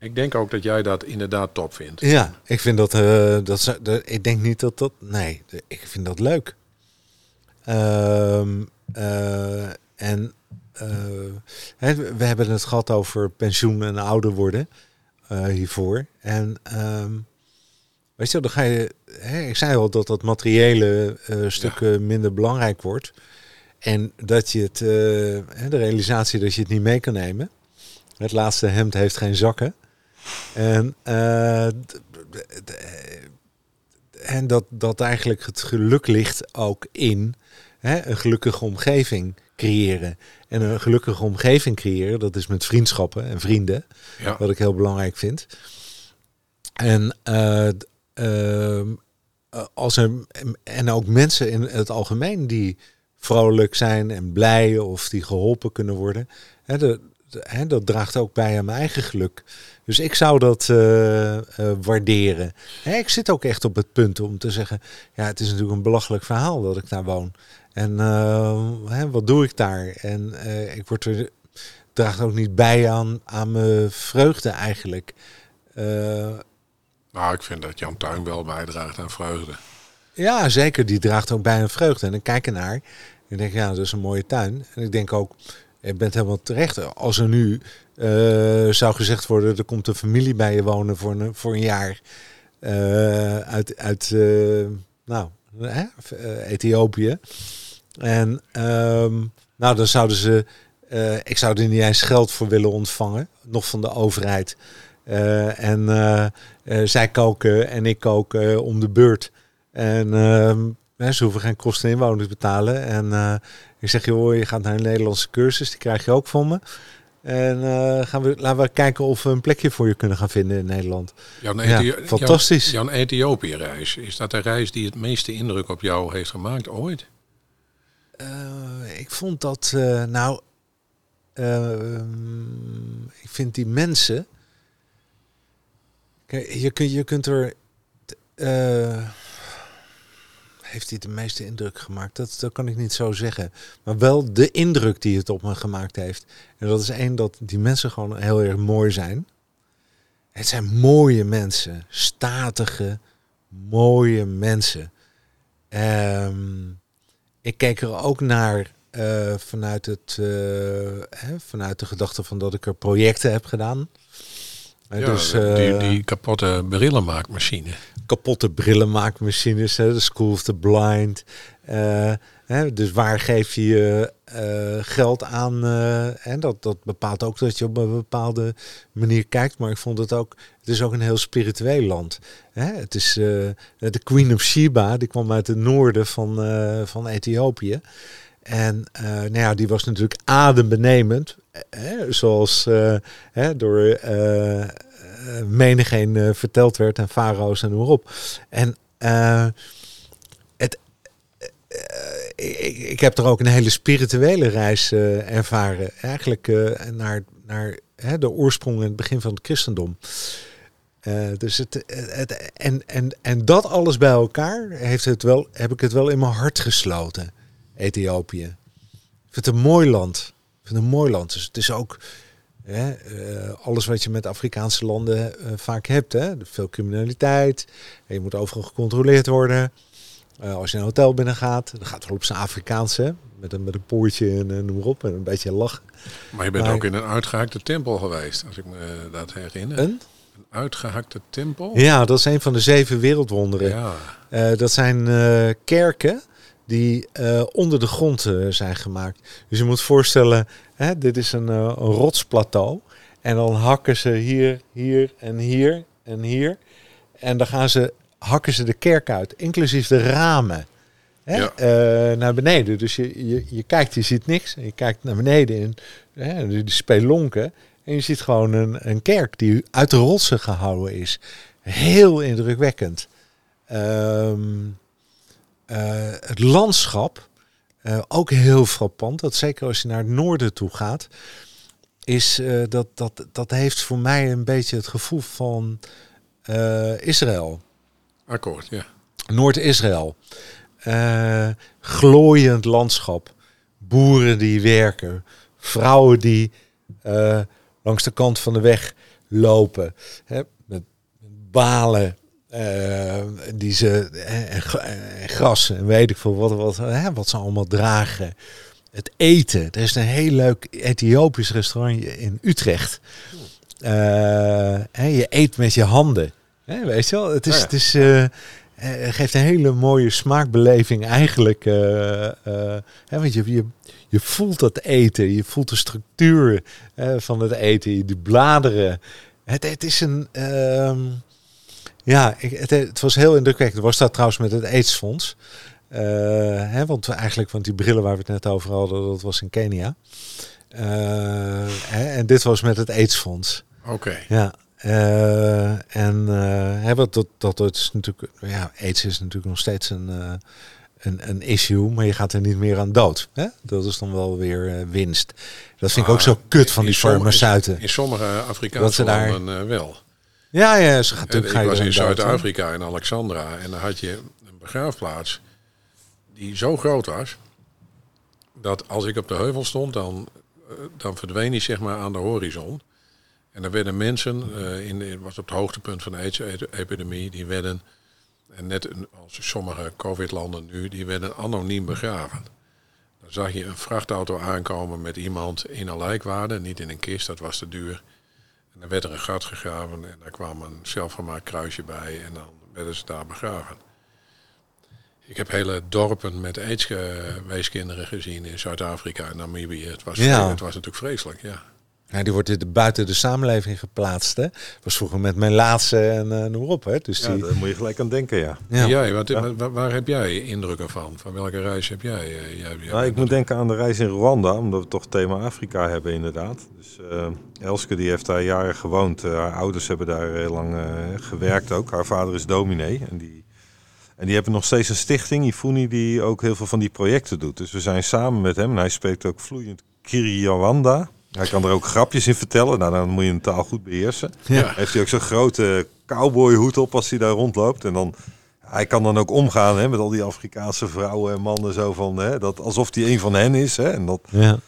Ik denk ook dat jij dat inderdaad top vindt. Ja, ik vind dat. Ik denk niet dat dat. Nee, ik vind dat leuk. We hebben het gehad over pensioen en ouder worden hiervoor. En weet je, dan ga je. Ik zei al dat materiële stuk minder belangrijk wordt. En dat je het. De realisatie dat je het niet mee kan nemen. Het laatste hemd heeft geen zakken. En dat eigenlijk het geluk ligt ook in een gelukkige omgeving creëren. En een gelukkige omgeving creëren, dat is met vriendschappen en vrienden. Ja. Wat ik heel belangrijk vind. En, en ook mensen in het algemeen die vrolijk zijn en blij of die geholpen kunnen worden. Dat draagt ook bij aan mijn eigen geluk. Dus ik zou dat waarderen. Ik zit ook echt op het punt om te zeggen, ja, het is natuurlijk een belachelijk verhaal dat ik daar woon. En wat doe ik daar? En draagt ook niet bij aan mijn vreugde eigenlijk. Ik vind dat Jan Tuin wel bijdraagt aan vreugde. Ja, zeker. Die draagt ook bij aan vreugde. En dan kijk ik naar. En denk, ja, dat is een mooie tuin. En ik denk ook, je bent helemaal terecht. Als er nu zou gezegd worden, er komt een familie bij je wonen voor een jaar. Uit Ethiopië. En dan zouden ze. Ik zou er niet eens geld voor willen ontvangen. Nog van de overheid. Zij koken en ik kook om de beurt. En ze hoeven geen kosten inwoners te betalen. En Ik zeg, joh, je gaat naar een Nederlandse cursus, die krijg je ook van me. En laten we kijken of we een plekje voor je kunnen gaan vinden in Nederland. Fantastisch. Jouw Ethiopië-reis, is dat de reis die het meeste indruk op jou heeft gemaakt ooit? Ik vond dat... ik vind die mensen... Kijk, je kunt er... heeft hij de meeste indruk gemaakt? Dat kan ik niet zo zeggen. Maar wel de indruk die het op me gemaakt heeft. En dat is één, dat die mensen gewoon heel erg mooi zijn. Het zijn mooie mensen. Statige, mooie mensen. Ik keek er ook naar vanuit de gedachte van dat ik er projecten heb gedaan. Die kapotte brillenmaakmachine. Kapotte brillenmaakmachines, de School of the Blind. Dus waar geef je geld aan? En dat bepaalt ook dat je op een bepaalde manier kijkt. Maar ik vond het ook, het is ook een heel spiritueel land. Het is de Queen of Sheba, die kwam uit het noorden van Ethiopië. En die was natuurlijk adembenemend. Zoals door menigeen verteld werd en farao's en hoorop. En ik heb er ook een hele spirituele reis ervaren. Eigenlijk naar de oorsprong en het begin van het christendom. Dus dat alles bij elkaar heb ik het wel in mijn hart gesloten. Ethiopië. Ik vind het een mooi land. Dus het is ook alles wat je met Afrikaanse landen vaak hebt. Hè? Veel criminaliteit. Je moet overal gecontroleerd worden. Als je een hotel binnengaat, dan gaat het wel op zijn Afrikaans. Hè? Met een poortje en noem maar op. En een beetje lachen. Maar je bent ook in een uitgehakte tempel geweest. Als ik me dat herinner. Een uitgehakte tempel? Ja, dat is een van de 7 wereldwonderen. Ja. Dat zijn kerken. Die onder de grond zijn gemaakt. Dus je moet voorstellen, dit is een rotsplateau. En dan hakken ze hier. En dan hakken ze de kerk uit, inclusief de ramen. Naar beneden. Dus je kijkt, je ziet niks. En je kijkt naar beneden in die spelonken. En je ziet gewoon een kerk die uit de rotsen gehouden is. Heel indrukwekkend. Het landschap, ook heel frappant, dat zeker als je naar het noorden toe gaat, is dat heeft voor mij een beetje het gevoel van Israël. Akkoord, ja. Noord-Israël. Glooiend landschap. Boeren die werken. Vrouwen die langs de kant van de weg lopen. Hè, met balen. Gras en weet ik veel wat ze allemaal dragen. Het eten. Er is een heel leuk Ethiopisch restaurant in Utrecht. Je eet met je handen. Weet je wel? Het geeft een hele mooie smaakbeleving eigenlijk. Want je voelt dat eten. Je voelt de structuur van het eten. De bladeren. Het is een... het was heel indrukwekkend. Was dat trouwens met het AIDS-fonds. Want die brillen waar we het net over hadden, dat was in Kenia. En dit was met het AIDS-fonds. Oké. Ja. Dat is natuurlijk... Ja, AIDS is natuurlijk nog steeds een issue, maar je gaat er niet meer aan dood. Hè? Dat is dan wel weer winst. Dat vind ik ook zo kut van die farmaceuten. In sommige Afrikaanse landen wel. Ja, ze gaat natuurlijk. Ik was in Zuid-Afrika, in Alexandra, en daar had je een begraafplaats die zo groot was dat als ik op de heuvel stond, dan verdween die zeg maar aan de horizon. En dan werden mensen, was op het hoogtepunt van de AIDS-epidemie, die werden, en net als sommige COVID-landen nu, die werden anoniem begraven. Dan zag je een vrachtauto aankomen met iemand in een lijkwaarde, niet in een kist, dat was te duur. En dan werd er een gat gegraven en daar kwam een zelfgemaakt kruisje bij en dan werden ze daar begraven. Ik heb hele dorpen met AIDS-weeskinderen gezien in Zuid-Afrika en Namibië. Het was natuurlijk vreselijk, ja. Ja, die wordt buiten de samenleving geplaatst. Hè? Was vroeger met mijn laatste en noem op. Hè? Dus ja, daar moet je gelijk aan denken, ja. Ja. Jij, waar heb jij indrukken van? Van welke reis heb jij? Ik moet denken aan de reis in Rwanda, omdat we toch thema Afrika hebben inderdaad. Dus Elske die heeft daar jaren gewoond. Haar ouders hebben daar heel lang gewerkt ook. Haar vader is dominee en die hebben nog steeds een stichting, Ifuni, die ook heel veel van die projecten doet. Dus we zijn samen met hem en hij spreekt ook vloeiend Kinyarwanda. Hij kan er ook grapjes in vertellen. Nou, dan moet je een taal goed beheersen. Ja. Heeft hij ook zo'n grote cowboyhoed op als hij daar rondloopt. En dan, hij kan dan ook omgaan met al die Afrikaanse vrouwen en mannen. Zo van, dat, alsof hij een van hen is. Hè, en, dat, ja.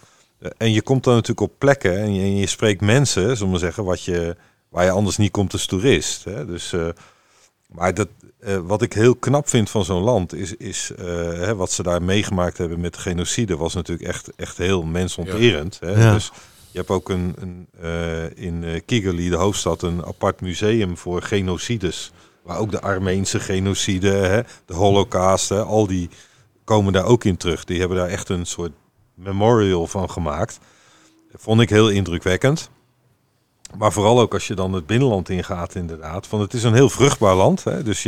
En je komt dan natuurlijk op plekken. En je spreekt mensen, zullen we zeggen, waar je anders niet komt als toerist. Hè. Dus, maar dat, wat ik heel knap vind van zo'n land is wat ze daar meegemaakt hebben met genocide. Was natuurlijk echt heel mensonterend. Ja. Hè. Ja. Dus, je hebt ook in Kigali, de hoofdstad, een apart museum voor genocides. Waar ook de Armeense genocide, de Holocaust, al die komen daar ook in terug. Die hebben daar echt een soort memorial van gemaakt. Dat vond ik heel indrukwekkend. Maar vooral ook als je dan het binnenland ingaat inderdaad. Want het is een heel vruchtbaar land. Hè? Dus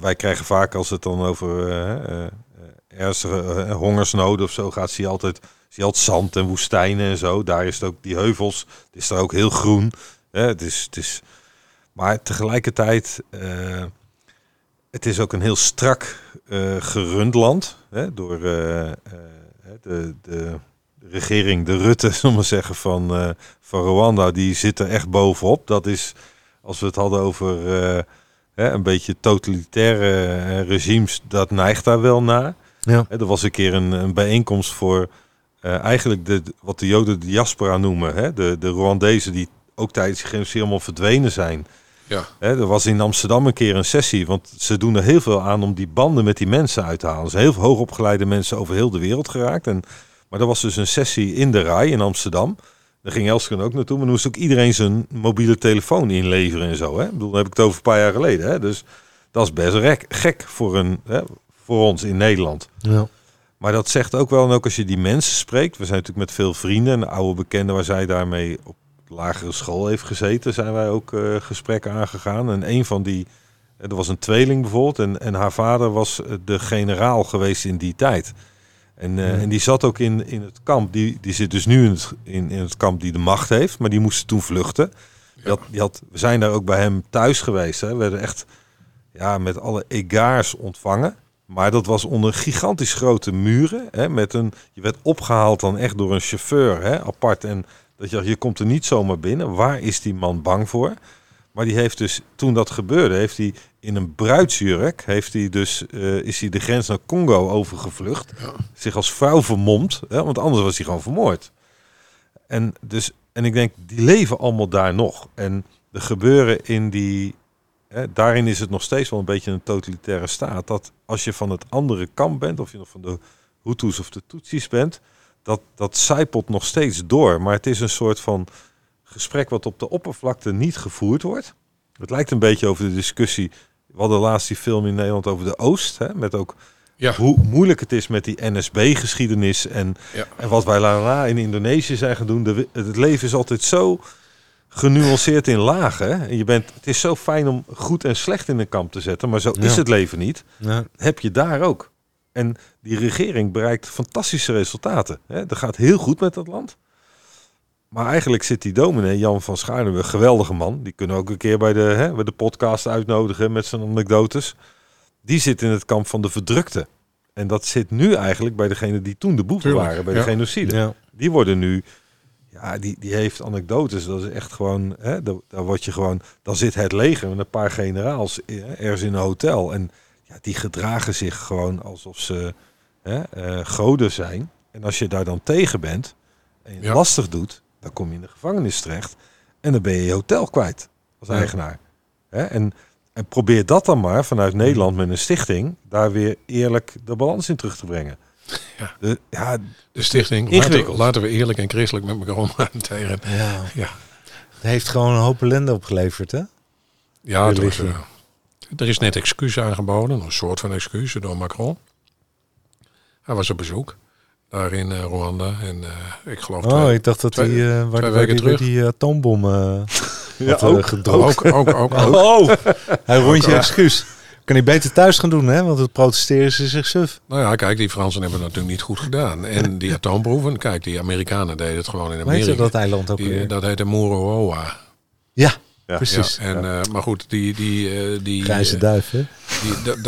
wij krijgen vaak als het dan over ernstige hongersnood of zo gaat, zie je altijd zand en woestijnen en zo. Daar is het ook, die heuvels, het is daar ook heel groen. Het is, maar tegelijkertijd, het is ook een heel strak gerund land. Hè? Door de regering, de Rutte, zullen we zeggen, van Rwanda, die zit er echt bovenop. Dat is, als we het hadden over een beetje totalitaire regimes, dat neigt daar wel naar. Ja. Er was een keer een bijeenkomst voor eigenlijk wat de Joden de diaspora noemen. Hè? De Rwandezen die ook tijdens de genocide helemaal verdwenen zijn. Ja. Er was in Amsterdam een keer een sessie, want ze doen er heel veel aan om die banden met die mensen uit te halen. Ze zijn heel hoogopgeleide mensen over heel de wereld geraakt. Maar er was dus een sessie in de RAI in Amsterdam. Daar ging Elsken ook naartoe, maar dan moest ook iedereen zijn mobiele telefoon inleveren en zo. Hè? Ik bedoel, dan heb ik het over een paar jaar geleden. Hè? Dus dat is best gek voor ons in Nederland. Ja. Maar dat zegt ook wel, en ook als je die mensen spreekt. We zijn natuurlijk met veel vrienden en oude bekenden waar zij daarmee op lagere school heeft gezeten, zijn wij ook gesprekken aangegaan. En een van die, er was een tweeling bijvoorbeeld, en haar vader was de generaal geweest in die tijd. En die zat ook in het kamp. Die zit dus nu in het kamp die de macht heeft, maar die moesten toen vluchten. Ja. We zijn daar ook bij hem thuis geweest. Hè. We werden echt met alle egaars ontvangen. Maar dat was onder gigantisch grote muren. Hè, je werd opgehaald dan echt door een chauffeur, hè, apart. En dat je komt er niet zomaar binnen. Waar is die man bang voor? Maar die heeft dus, toen dat gebeurde, heeft hij in een bruidsjurk, is hij de grens naar Congo overgevlucht. Ja. Zich als vrouw vermomd, hè, want anders was hij gewoon vermoord. En ik denk, die leven allemaal daar nog. En er gebeuren daarin is het nog steeds wel een beetje een totalitaire staat. Dat als je van het andere kamp bent, of je nog van de Hutus of de Tutsis bent, dat zijpelt nog steeds door. Maar het is een soort van gesprek wat op de oppervlakte niet gevoerd wordt. Het lijkt een beetje over de discussie. We hadden laatst die film in Nederland over de Oost. Hè, met ook hoe moeilijk het is met die NSB-geschiedenis. En wat wij daarna in Indonesië zijn gaan doen. Het leven is altijd zo genuanceerd in lagen. En het is zo fijn om goed en slecht in een kamp te zetten. Maar zo is het leven niet. Ja. Heb je daar ook. En die regering bereikt fantastische resultaten. Hè. Dat gaat heel goed met dat land. Maar eigenlijk zit die dominee, Jan van Schaardenburg, een geweldige man. Die kunnen we ook een keer bij de podcast uitnodigen met zijn anekdotes. Die zit in het kamp van de verdrukte. En dat zit nu eigenlijk bij degene die toen de boeven waren bij de genocide. Ja. Die worden nu, die heeft anekdotes. Dat is echt gewoon, daar word je gewoon, dan zit het leger met een paar generaals ergens in een hotel. En die gedragen zich gewoon alsof ze goden zijn. En als je daar dan tegen bent en je lastig doet, dan kom je in de gevangenis terecht. En dan ben je hotel kwijt als eigenaar. Hè? En probeer dat dan maar vanuit Nederland met een stichting daar weer eerlijk de balans in terug te brengen. Ja. De stichting, laten we eerlijk en christelijk met elkaar omgaan tegen. Ja. Ja. Het heeft gewoon een hoop ellende opgeleverd, hè? Ja, er is net excuus aangeboden, een soort van excuus door Macron. Hij was op bezoek. daar in Rwanda. En ik geloof ik dacht dat hij die atoombom gedroogd. Ook. Oh, hij rondje excuus. Kan hij beter thuis gaan doen, hè? Want het protesteren is zich suf. Nou ja, kijk, die Fransen hebben het natuurlijk niet goed gedaan. En die atoomproeven, kijk, die Amerikanen deden het gewoon in Amerika. Weet je dat eiland ook weer? Dat heette Mururoa. Ja, precies. Ja, en, maar goed, die grijze duif, hè?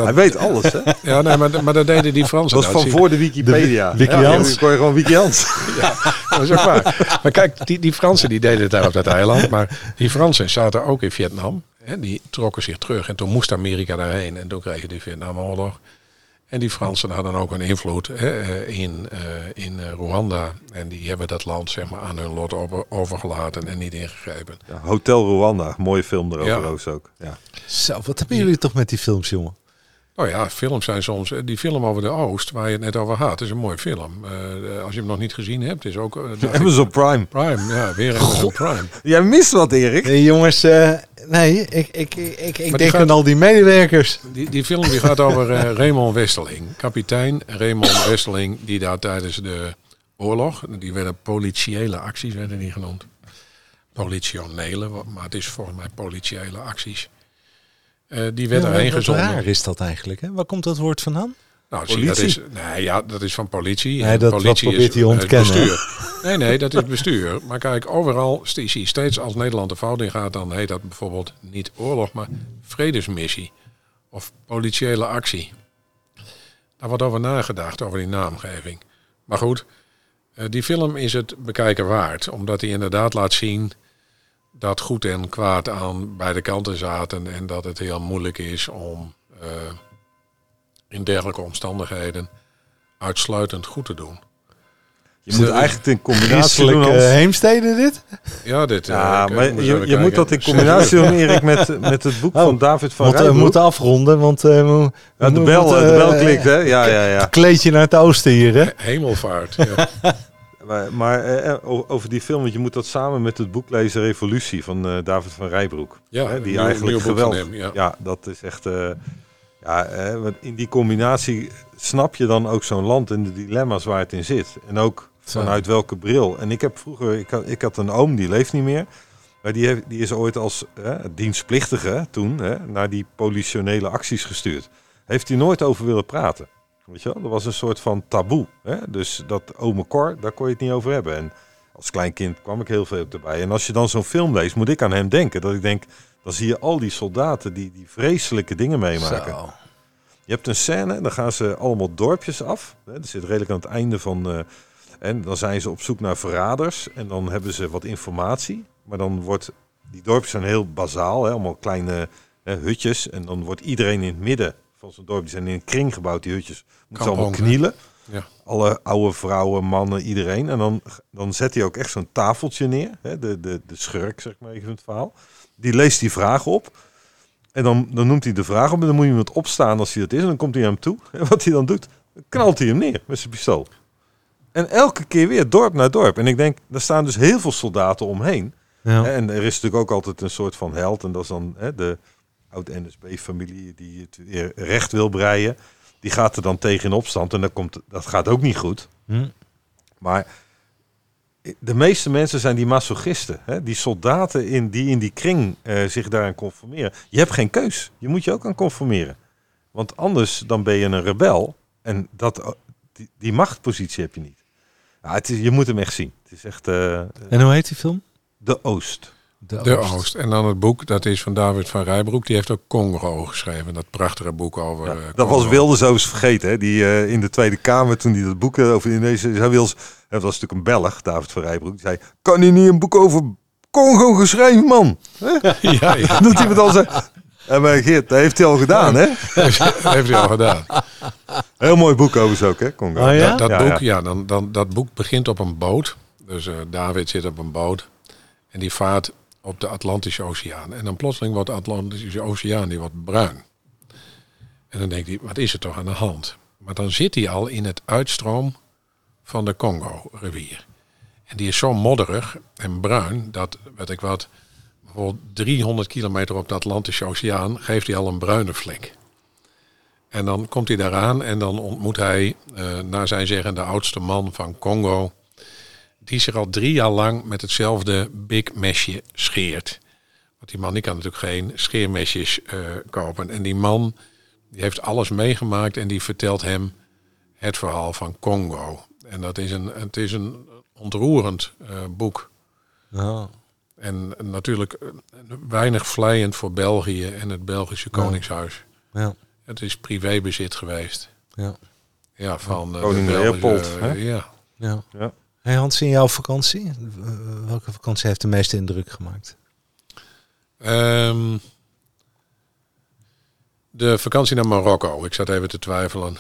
Hij weet alles, hè? Ja, nee, maar dat deden die Fransen. Dat was van voor de Wikipedia. Wiki-Jans. Ja, kon je gewoon Wiki-Jans. Ja, dat is ook waar. Maar kijk, die Fransen die deden het daar op dat eiland. Maar die Fransen zaten ook in Vietnam. En die trokken zich terug. En toen moest Amerika daarheen. En toen kreeg je de Vietnamoorlog. En die Fransen hadden ook een invloed in Rwanda. En die hebben dat land zeg maar aan hun lot overgelaten en niet ingegrepen. Ja, Hotel Rwanda, mooie film erover ook. Ja. Zo, wat hebben jullie toch met die films, jongen? Nou ja, films zijn soms... Die film over de Oost, waar je het net over had, is een mooie film. Als je hem nog niet gezien hebt, is ook... Amazon Prime. Prime, ja, weer Amazon Prime. Jij mist wat, Erik. Nee, jongens... Nee, ik denk aan al die medewerkers. Die film die gaat over Raymond Wesseling. Kapitein Raymond Wesseling, die daar tijdens de oorlog... Die werden politiële acties, werden die genoemd. Politionele, maar het is volgens mij politiële acties. Die werd erheen gezonden. Raar is dat eigenlijk, hè? Waar komt dat woord vandaan? Nou, politie? Dat is van politie. Nee, dat politie probeert hij ontkennen. Nee, dat is bestuur. Maar kijk, overal zie je steeds als Nederland de fout in gaat, dan heet dat bijvoorbeeld niet oorlog, maar vredesmissie of politiële actie. Daar wordt over nagedacht, over die naamgeving. Maar goed, die film is het bekijken waard, omdat hij inderdaad laat zien dat goed en kwaad aan beide kanten zaten en dat het heel moeilijk is om... in dergelijke omstandigheden uitsluitend goed te doen. Je moet eigenlijk in combinatie doen als... Heemstede dit? Ja, dit. Ja, maar je moet dat in combinatie doen, Erik, met het boek van David van Rijbroek. We moeten afronden, want... de bel klikt, hè? Ja. Het kleedje naar het oosten hier, hè? Hemelvaart, ja. Maar over die film, want je moet dat samen met het boek lezen Revolutie van David van Rijbroek. Ja, die nieuw, eigenlijk geweldig. Ja, dat is echt... Ja, in die combinatie snap je dan ook zo'n land en de dilemma's waar het in zit. En ook vanuit welke bril. En ik heb vroeger, ik had een oom, die leeft niet meer. Maar die is ooit als dienstplichtige toen naar die politionele acties gestuurd. Heeft hij nooit over willen praten. Weet je wel? Er was een soort van taboe. Hè? Dus dat ome Cor, daar kon je het niet over hebben. En als klein kind kwam ik heel veel erbij. En als je dan zo'n film leest, moet ik aan hem denken. Dat ik denk... Dan zie je al die soldaten die vreselijke dingen meemaken. Zo. Je hebt een scène, dan gaan ze allemaal dorpjes af. Dat zit redelijk aan het einde van... en dan zijn ze op zoek naar verraders. En dan hebben ze wat informatie. Maar dan wordt... Die dorpjes zijn heel bazaal, hè, allemaal kleine hutjes. En dan wordt iedereen in het midden van zo'n dorp... Die zijn in een kring gebouwd, die hutjes. Moeten ze allemaal knielen. Ja. Alle oude vrouwen, mannen, iedereen. En dan zet hij ook echt zo'n tafeltje neer. Hè, de schurk, zeg maar, even het verhaal. Die leest die vraag op. En dan noemt hij de vraag op. En dan moet iemand opstaan als hij dat is. En dan komt hij hem toe. En wat hij dan doet, dan knalt hij hem neer met zijn pistool. En elke keer weer dorp naar dorp. En ik denk, daar staan dus heel veel soldaten omheen. Ja. En er is natuurlijk ook altijd een soort van held. En dat is dan de oud-NSB-familie die het weer recht wil breien. Die gaat er dan tegen in opstand. En dat gaat ook niet goed. Maar... De meeste mensen zijn die masochisten. Hè? Die soldaten die in die kring zich daaraan conformeren. Je hebt geen keus. Je moet je ook aan conformeren. Want anders dan ben je een rebel. En die machtpositie heb je niet. Ja, je moet hem echt zien. Het is echt, en hoe heet die film? De Oost. De Oost. En dan het boek, dat is van David van Rijbroek. Die heeft ook Congo geschreven. Dat prachtige boek over Congo. Dat was Wilders overigens vergeten. Hè? Die in de Tweede Kamer, toen hij dat boek over Indonesië... Hij wilde... Dat was natuurlijk een Belg, David van Rijbroek. Die zei, kan hij niet een boek over Congo geschreven, man? Ja. Dat hij met al zei... Maar Geert, dat heeft hij al gedaan, hè? Dat heeft hij al gedaan. Heel mooi boek overigens ook, hè, Congo. Oh, ja? Dat boek begint op een boot. Dus David zit op een boot. En die vaart op de Atlantische Oceaan. En dan plotseling wordt de Atlantische Oceaan bruin. En dan denkt hij, wat is er toch aan de hand? Maar dan zit hij al in het uitstroom... van de Congo-rivier. En die is zo modderig en bruin... dat, bijvoorbeeld 300 kilometer op de Atlantische Oceaan... geeft hij al een bruine vlek. En dan komt hij daaraan en dan ontmoet hij, naar zijn zeggen, de oudste man van Congo, die zich al 3 jaar lang met hetzelfde big mesje scheert. Want die man die kan natuurlijk geen scheermesjes kopen. En die man die heeft alles meegemaakt en die vertelt hem het verhaal van Congo. En dat is een ontroerend boek. Ja. En natuurlijk weinig vleiend voor België en het Belgische Koningshuis. Ja. Ja. Het is privébezit geweest. Ja, ja, van koning Leopold. Ja. Ja. Ja. Hey Hans, in jouw vakantie? Welke vakantie heeft de meeste indruk gemaakt? De vakantie naar Marokko. Ik zat even te twijfelen.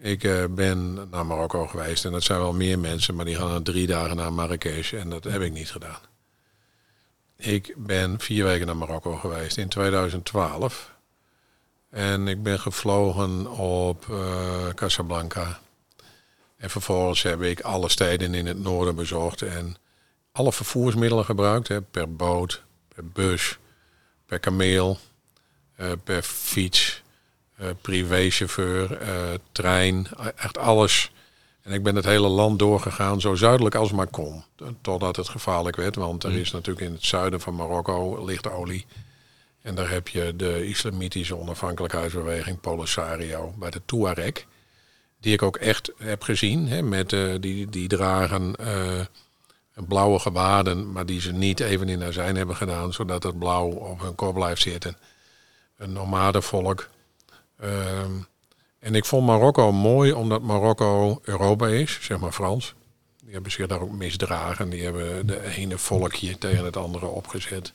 Ik ben naar Marokko geweest. En dat zijn wel meer mensen. Maar die gaan dan 3 dagen naar Marrakesh. En dat heb ik niet gedaan. Ik ben 4 weken naar Marokko geweest. In 2012. En ik ben gevlogen op Casablanca. En vervolgens heb ik alle steden in het noorden bezocht. En alle vervoersmiddelen gebruikt. Hè, per boot, per bus, per kameel, per fiets, privéchauffeur, trein, echt alles. En ik ben het hele land doorgegaan, zo zuidelijk als maar kon. Totdat het gevaarlijk werd, want er is natuurlijk in het zuiden van Marokko lichtolie. En daar heb je de islamitische onafhankelijkheidsbeweging Polisario bij de Tuareg. Die ik ook echt heb gezien, hè, met, die dragen blauwe gewaden, maar die ze niet even in azijn hebben gedaan, zodat het blauw op hun kop blijft zitten. Een nomadenvolk. En ik vond Marokko mooi omdat Marokko Europa is, zeg maar Frans. Die hebben zich daar ook misdragen. Die hebben de ene volkje tegen het andere opgezet.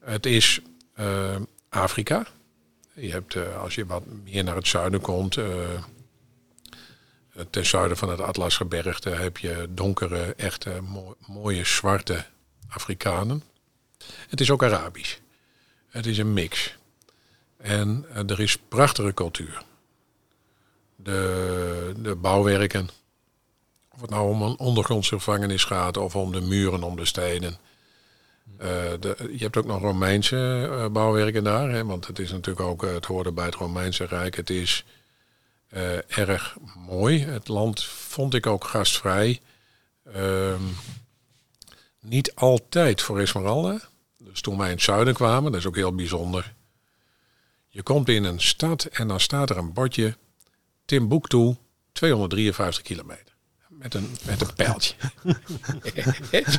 Het is Afrika. Je hebt, als je wat meer naar het zuiden komt, ten zuiden van het Atlasgebergte, heb je donkere, echte, mooie zwarte Afrikanen. Het is ook Arabisch. Het is een mix. En er is prachtige cultuur. De bouwwerken. Of het nou om een ondergrondse gevangenis gaat of om de muren, om de steden. Je hebt ook nog Romeinse bouwwerken daar. Hè, want het is natuurlijk ook, het hoorde bij het Romeinse Rijk. Het is erg mooi. Het land vond ik ook gastvrij. Niet altijd voor Esmeralda. Dus toen wij in het zuiden kwamen, dat is ook heel bijzonder. Je komt in een stad en dan staat er een bordje Timbuktu 253 kilometer. Met een pijltje.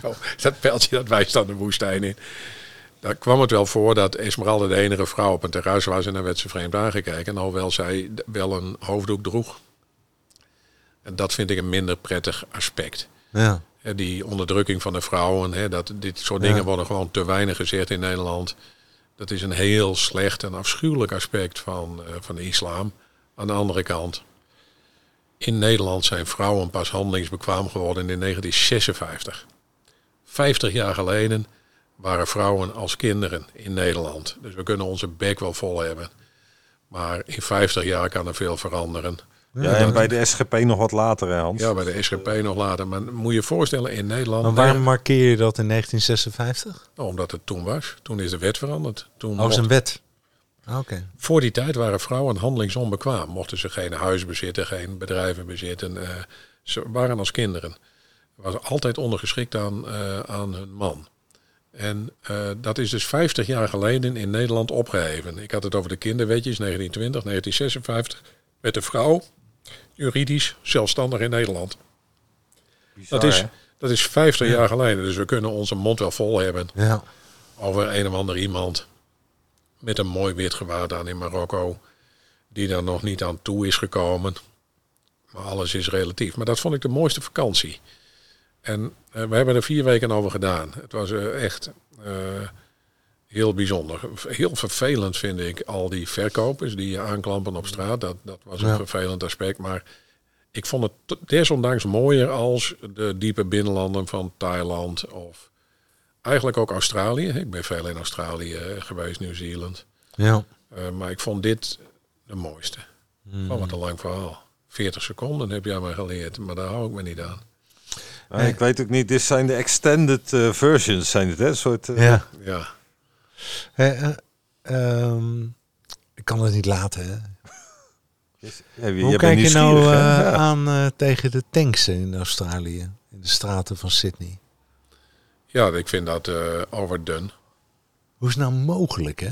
Zo, dat pijltje dat wijst dan de woestijn in. Daar kwam het wel voor dat Esmeralda de enige vrouw op een terras was en dan werd ze vreemd aangekeken, alhoewel zij wel een hoofddoek droeg. En dat vind ik een minder prettig aspect. Ja. Die onderdrukking van de vrouwen, hè, dat dit soort dingen worden gewoon te weinig gezegd in Nederland. Dat is een heel slecht en afschuwelijk aspect van de islam. Aan de andere kant, in Nederland zijn vrouwen pas handelingsbekwaam geworden in 1956. 50 jaar geleden waren vrouwen als kinderen in Nederland. Dus we kunnen onze bek wel vol hebben. Maar in 50 jaar kan er veel veranderen. Ja, en bij de SGP nog wat later, hè Hans? Ja, bij de SGP nog later. Maar moet je je voorstellen, in Nederland... Maar waarom markeer je dat in 1956? Nou, omdat het toen was. Toen is de wet veranderd. Toen is een wet. Ah, okay. Voor die tijd waren vrouwen handelingsonbekwaam. Mochten ze geen huis bezitten, geen bedrijven bezitten. Ze waren als kinderen. Ze waren altijd ondergeschikt aan hun man. En dat is dus 50 jaar geleden in Nederland opgeheven. Ik had het over de kinderwetjes, 1920, 1956... Met de vrouw, juridisch, zelfstandig in Nederland. Bizar, dat is 50 jaar geleden. Dus we kunnen onze mond wel vol hebben. Ja. Over een of ander iemand met een mooi wit gewaad aan in Marokko. Die daar nog niet aan toe is gekomen. Maar alles is relatief. Maar dat vond ik de mooiste vakantie. En we hebben er 4 weken over gedaan. Het was echt... Heel bijzonder. Heel vervelend vind ik al die verkopers die je aanklampen op straat. Dat was een vervelend aspect. Maar ik vond het desondanks mooier als de diepe binnenlanden van Thailand. Of eigenlijk ook Australië. Ik ben veel in Australië geweest, Nieuw-Zeeland. Ja. Maar ik vond dit de mooiste. Oh, wat een lang verhaal. 40 seconden heb jij mij geleerd. Maar daar hou ik me niet aan. Nou, ik weet ook niet. Dit zijn de extended versions. Zijn het, hè? Een soort... Ja. Ik kan het niet laten, hè? Dus, hoe kijk je nou aan tegen de tanks in Australië, in de straten van Sydney? Ja, ik vind dat overdone. Hoe is het nou mogelijk, hè?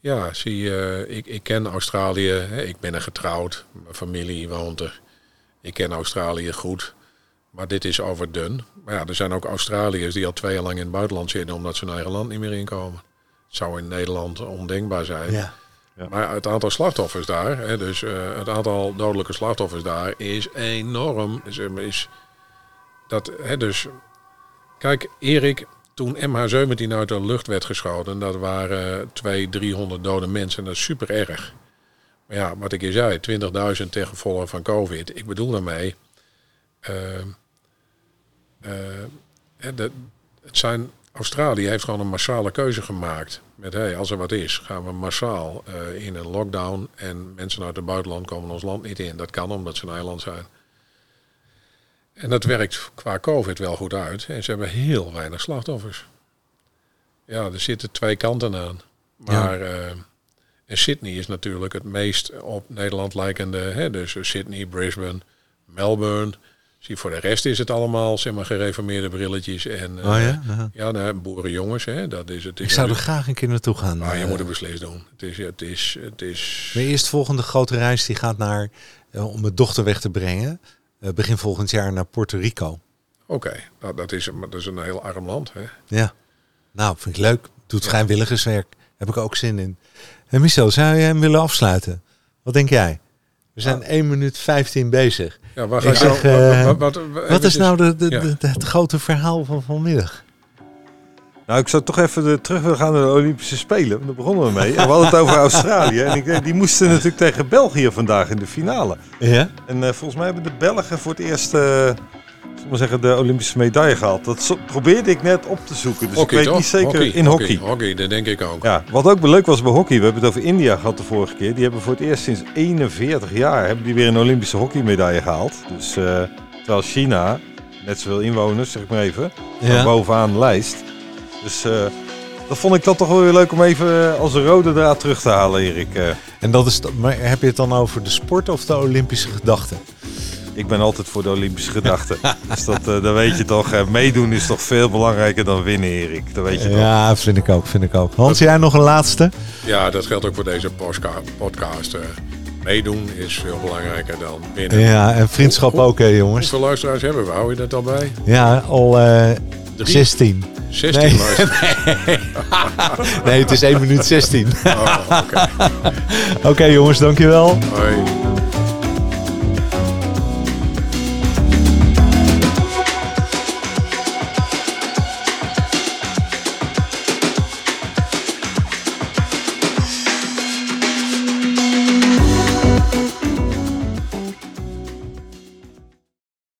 Ja, zie je, ik ken Australië. Hè, ik ben er getrouwd. Mijn familie woont er. Ik ken Australië goed. Maar dit is overdone. Maar ja, er zijn ook Australiërs die al 2 jaar lang in het buitenland zitten, omdat ze hun eigen land niet meer inkomen. Het zou in Nederland ondenkbaar zijn. Ja. Ja. Maar het aantal slachtoffers daar, hè, dus het aantal dodelijke slachtoffers daar, is enorm. Dus, kijk, Erik, toen MH17 uit de lucht werd geschoten, dat waren 200-300 dode mensen. Dat is super erg. Maar ja, wat ik je zei, 20.000 ten gevolge van COVID. Ik bedoel daarmee, Australië heeft gewoon een massale keuze gemaakt. Met als er wat is, gaan we massaal in een lockdown. En mensen uit het buitenland komen ons land niet in. Dat kan omdat ze een eiland zijn. En dat werkt qua COVID wel goed uit. En ze hebben heel weinig slachtoffers. Ja, er zitten 2 kanten aan. Maar ja. En Sydney is natuurlijk het meest op Nederland lijkende. Hè, dus Sydney, Brisbane, Melbourne. Zie, voor de rest is het allemaal, zeg maar, gereformeerde brilletjes en boerenjongens. Hè, dat is het. Ik zou er graag een keer naartoe gaan. Maar je moet het beslist doen. Het is. Mijn eerstvolgende grote reis die gaat naar om mijn dochter weg te brengen. Begin volgend jaar naar Puerto Rico. Oké, nou, dat is een heel arm land. Hè? Ja, nou, vind ik leuk. Doet vrijwilligerswerk. Heb ik ook zin in. En Michel, zou jij hem willen afsluiten? Wat denk jij? We zijn 1 minuut 15 bezig. Ja, wat is nou het grote verhaal van vanmiddag? Nou, ik zou toch even terug willen gaan naar de Olympische Spelen. Daar begonnen we mee. En we hadden het over Australië. En ik denk, die moesten natuurlijk tegen België vandaag in de finale. Ja? En volgens mij hebben de Belgen voor het eerst de Olympische medaille gehaald. Dat probeerde ik net op te zoeken. Dus hockey, ik weet toch? Niet zeker in hockey. Hockey, dat denk ik ook. Ja, wat ook leuk was bij hockey, we hebben het over India gehad de vorige keer. Die hebben voor het eerst sinds 41 jaar weer een Olympische hockeymedaille gehaald. Dus terwijl China, net zoveel inwoners, zeg ik maar even, bovenaan de lijst. Dus dat vond ik dat toch wel weer leuk om even als een rode draad terug te halen, Erik. En dat is, maar heb je het dan over de sport of de Olympische gedachten? Ik ben altijd voor de Olympische gedachten. Dus dat weet je toch. Meedoen is toch veel belangrijker dan winnen, Erik. Dat weet je toch. Ja, vind ik ook. Hans, jij nog een laatste? Ja, dat geldt ook voor deze podcast. Meedoen is veel belangrijker dan winnen. Ja, en vriendschap ook, hè, jongens. Hoeveel luisteraars hebben we? Hou je dat al bij? Ja, al 16. 16 Nee, het is 1 minuut 16. Oh, oké. Oké, jongens, dankjewel. Hoi.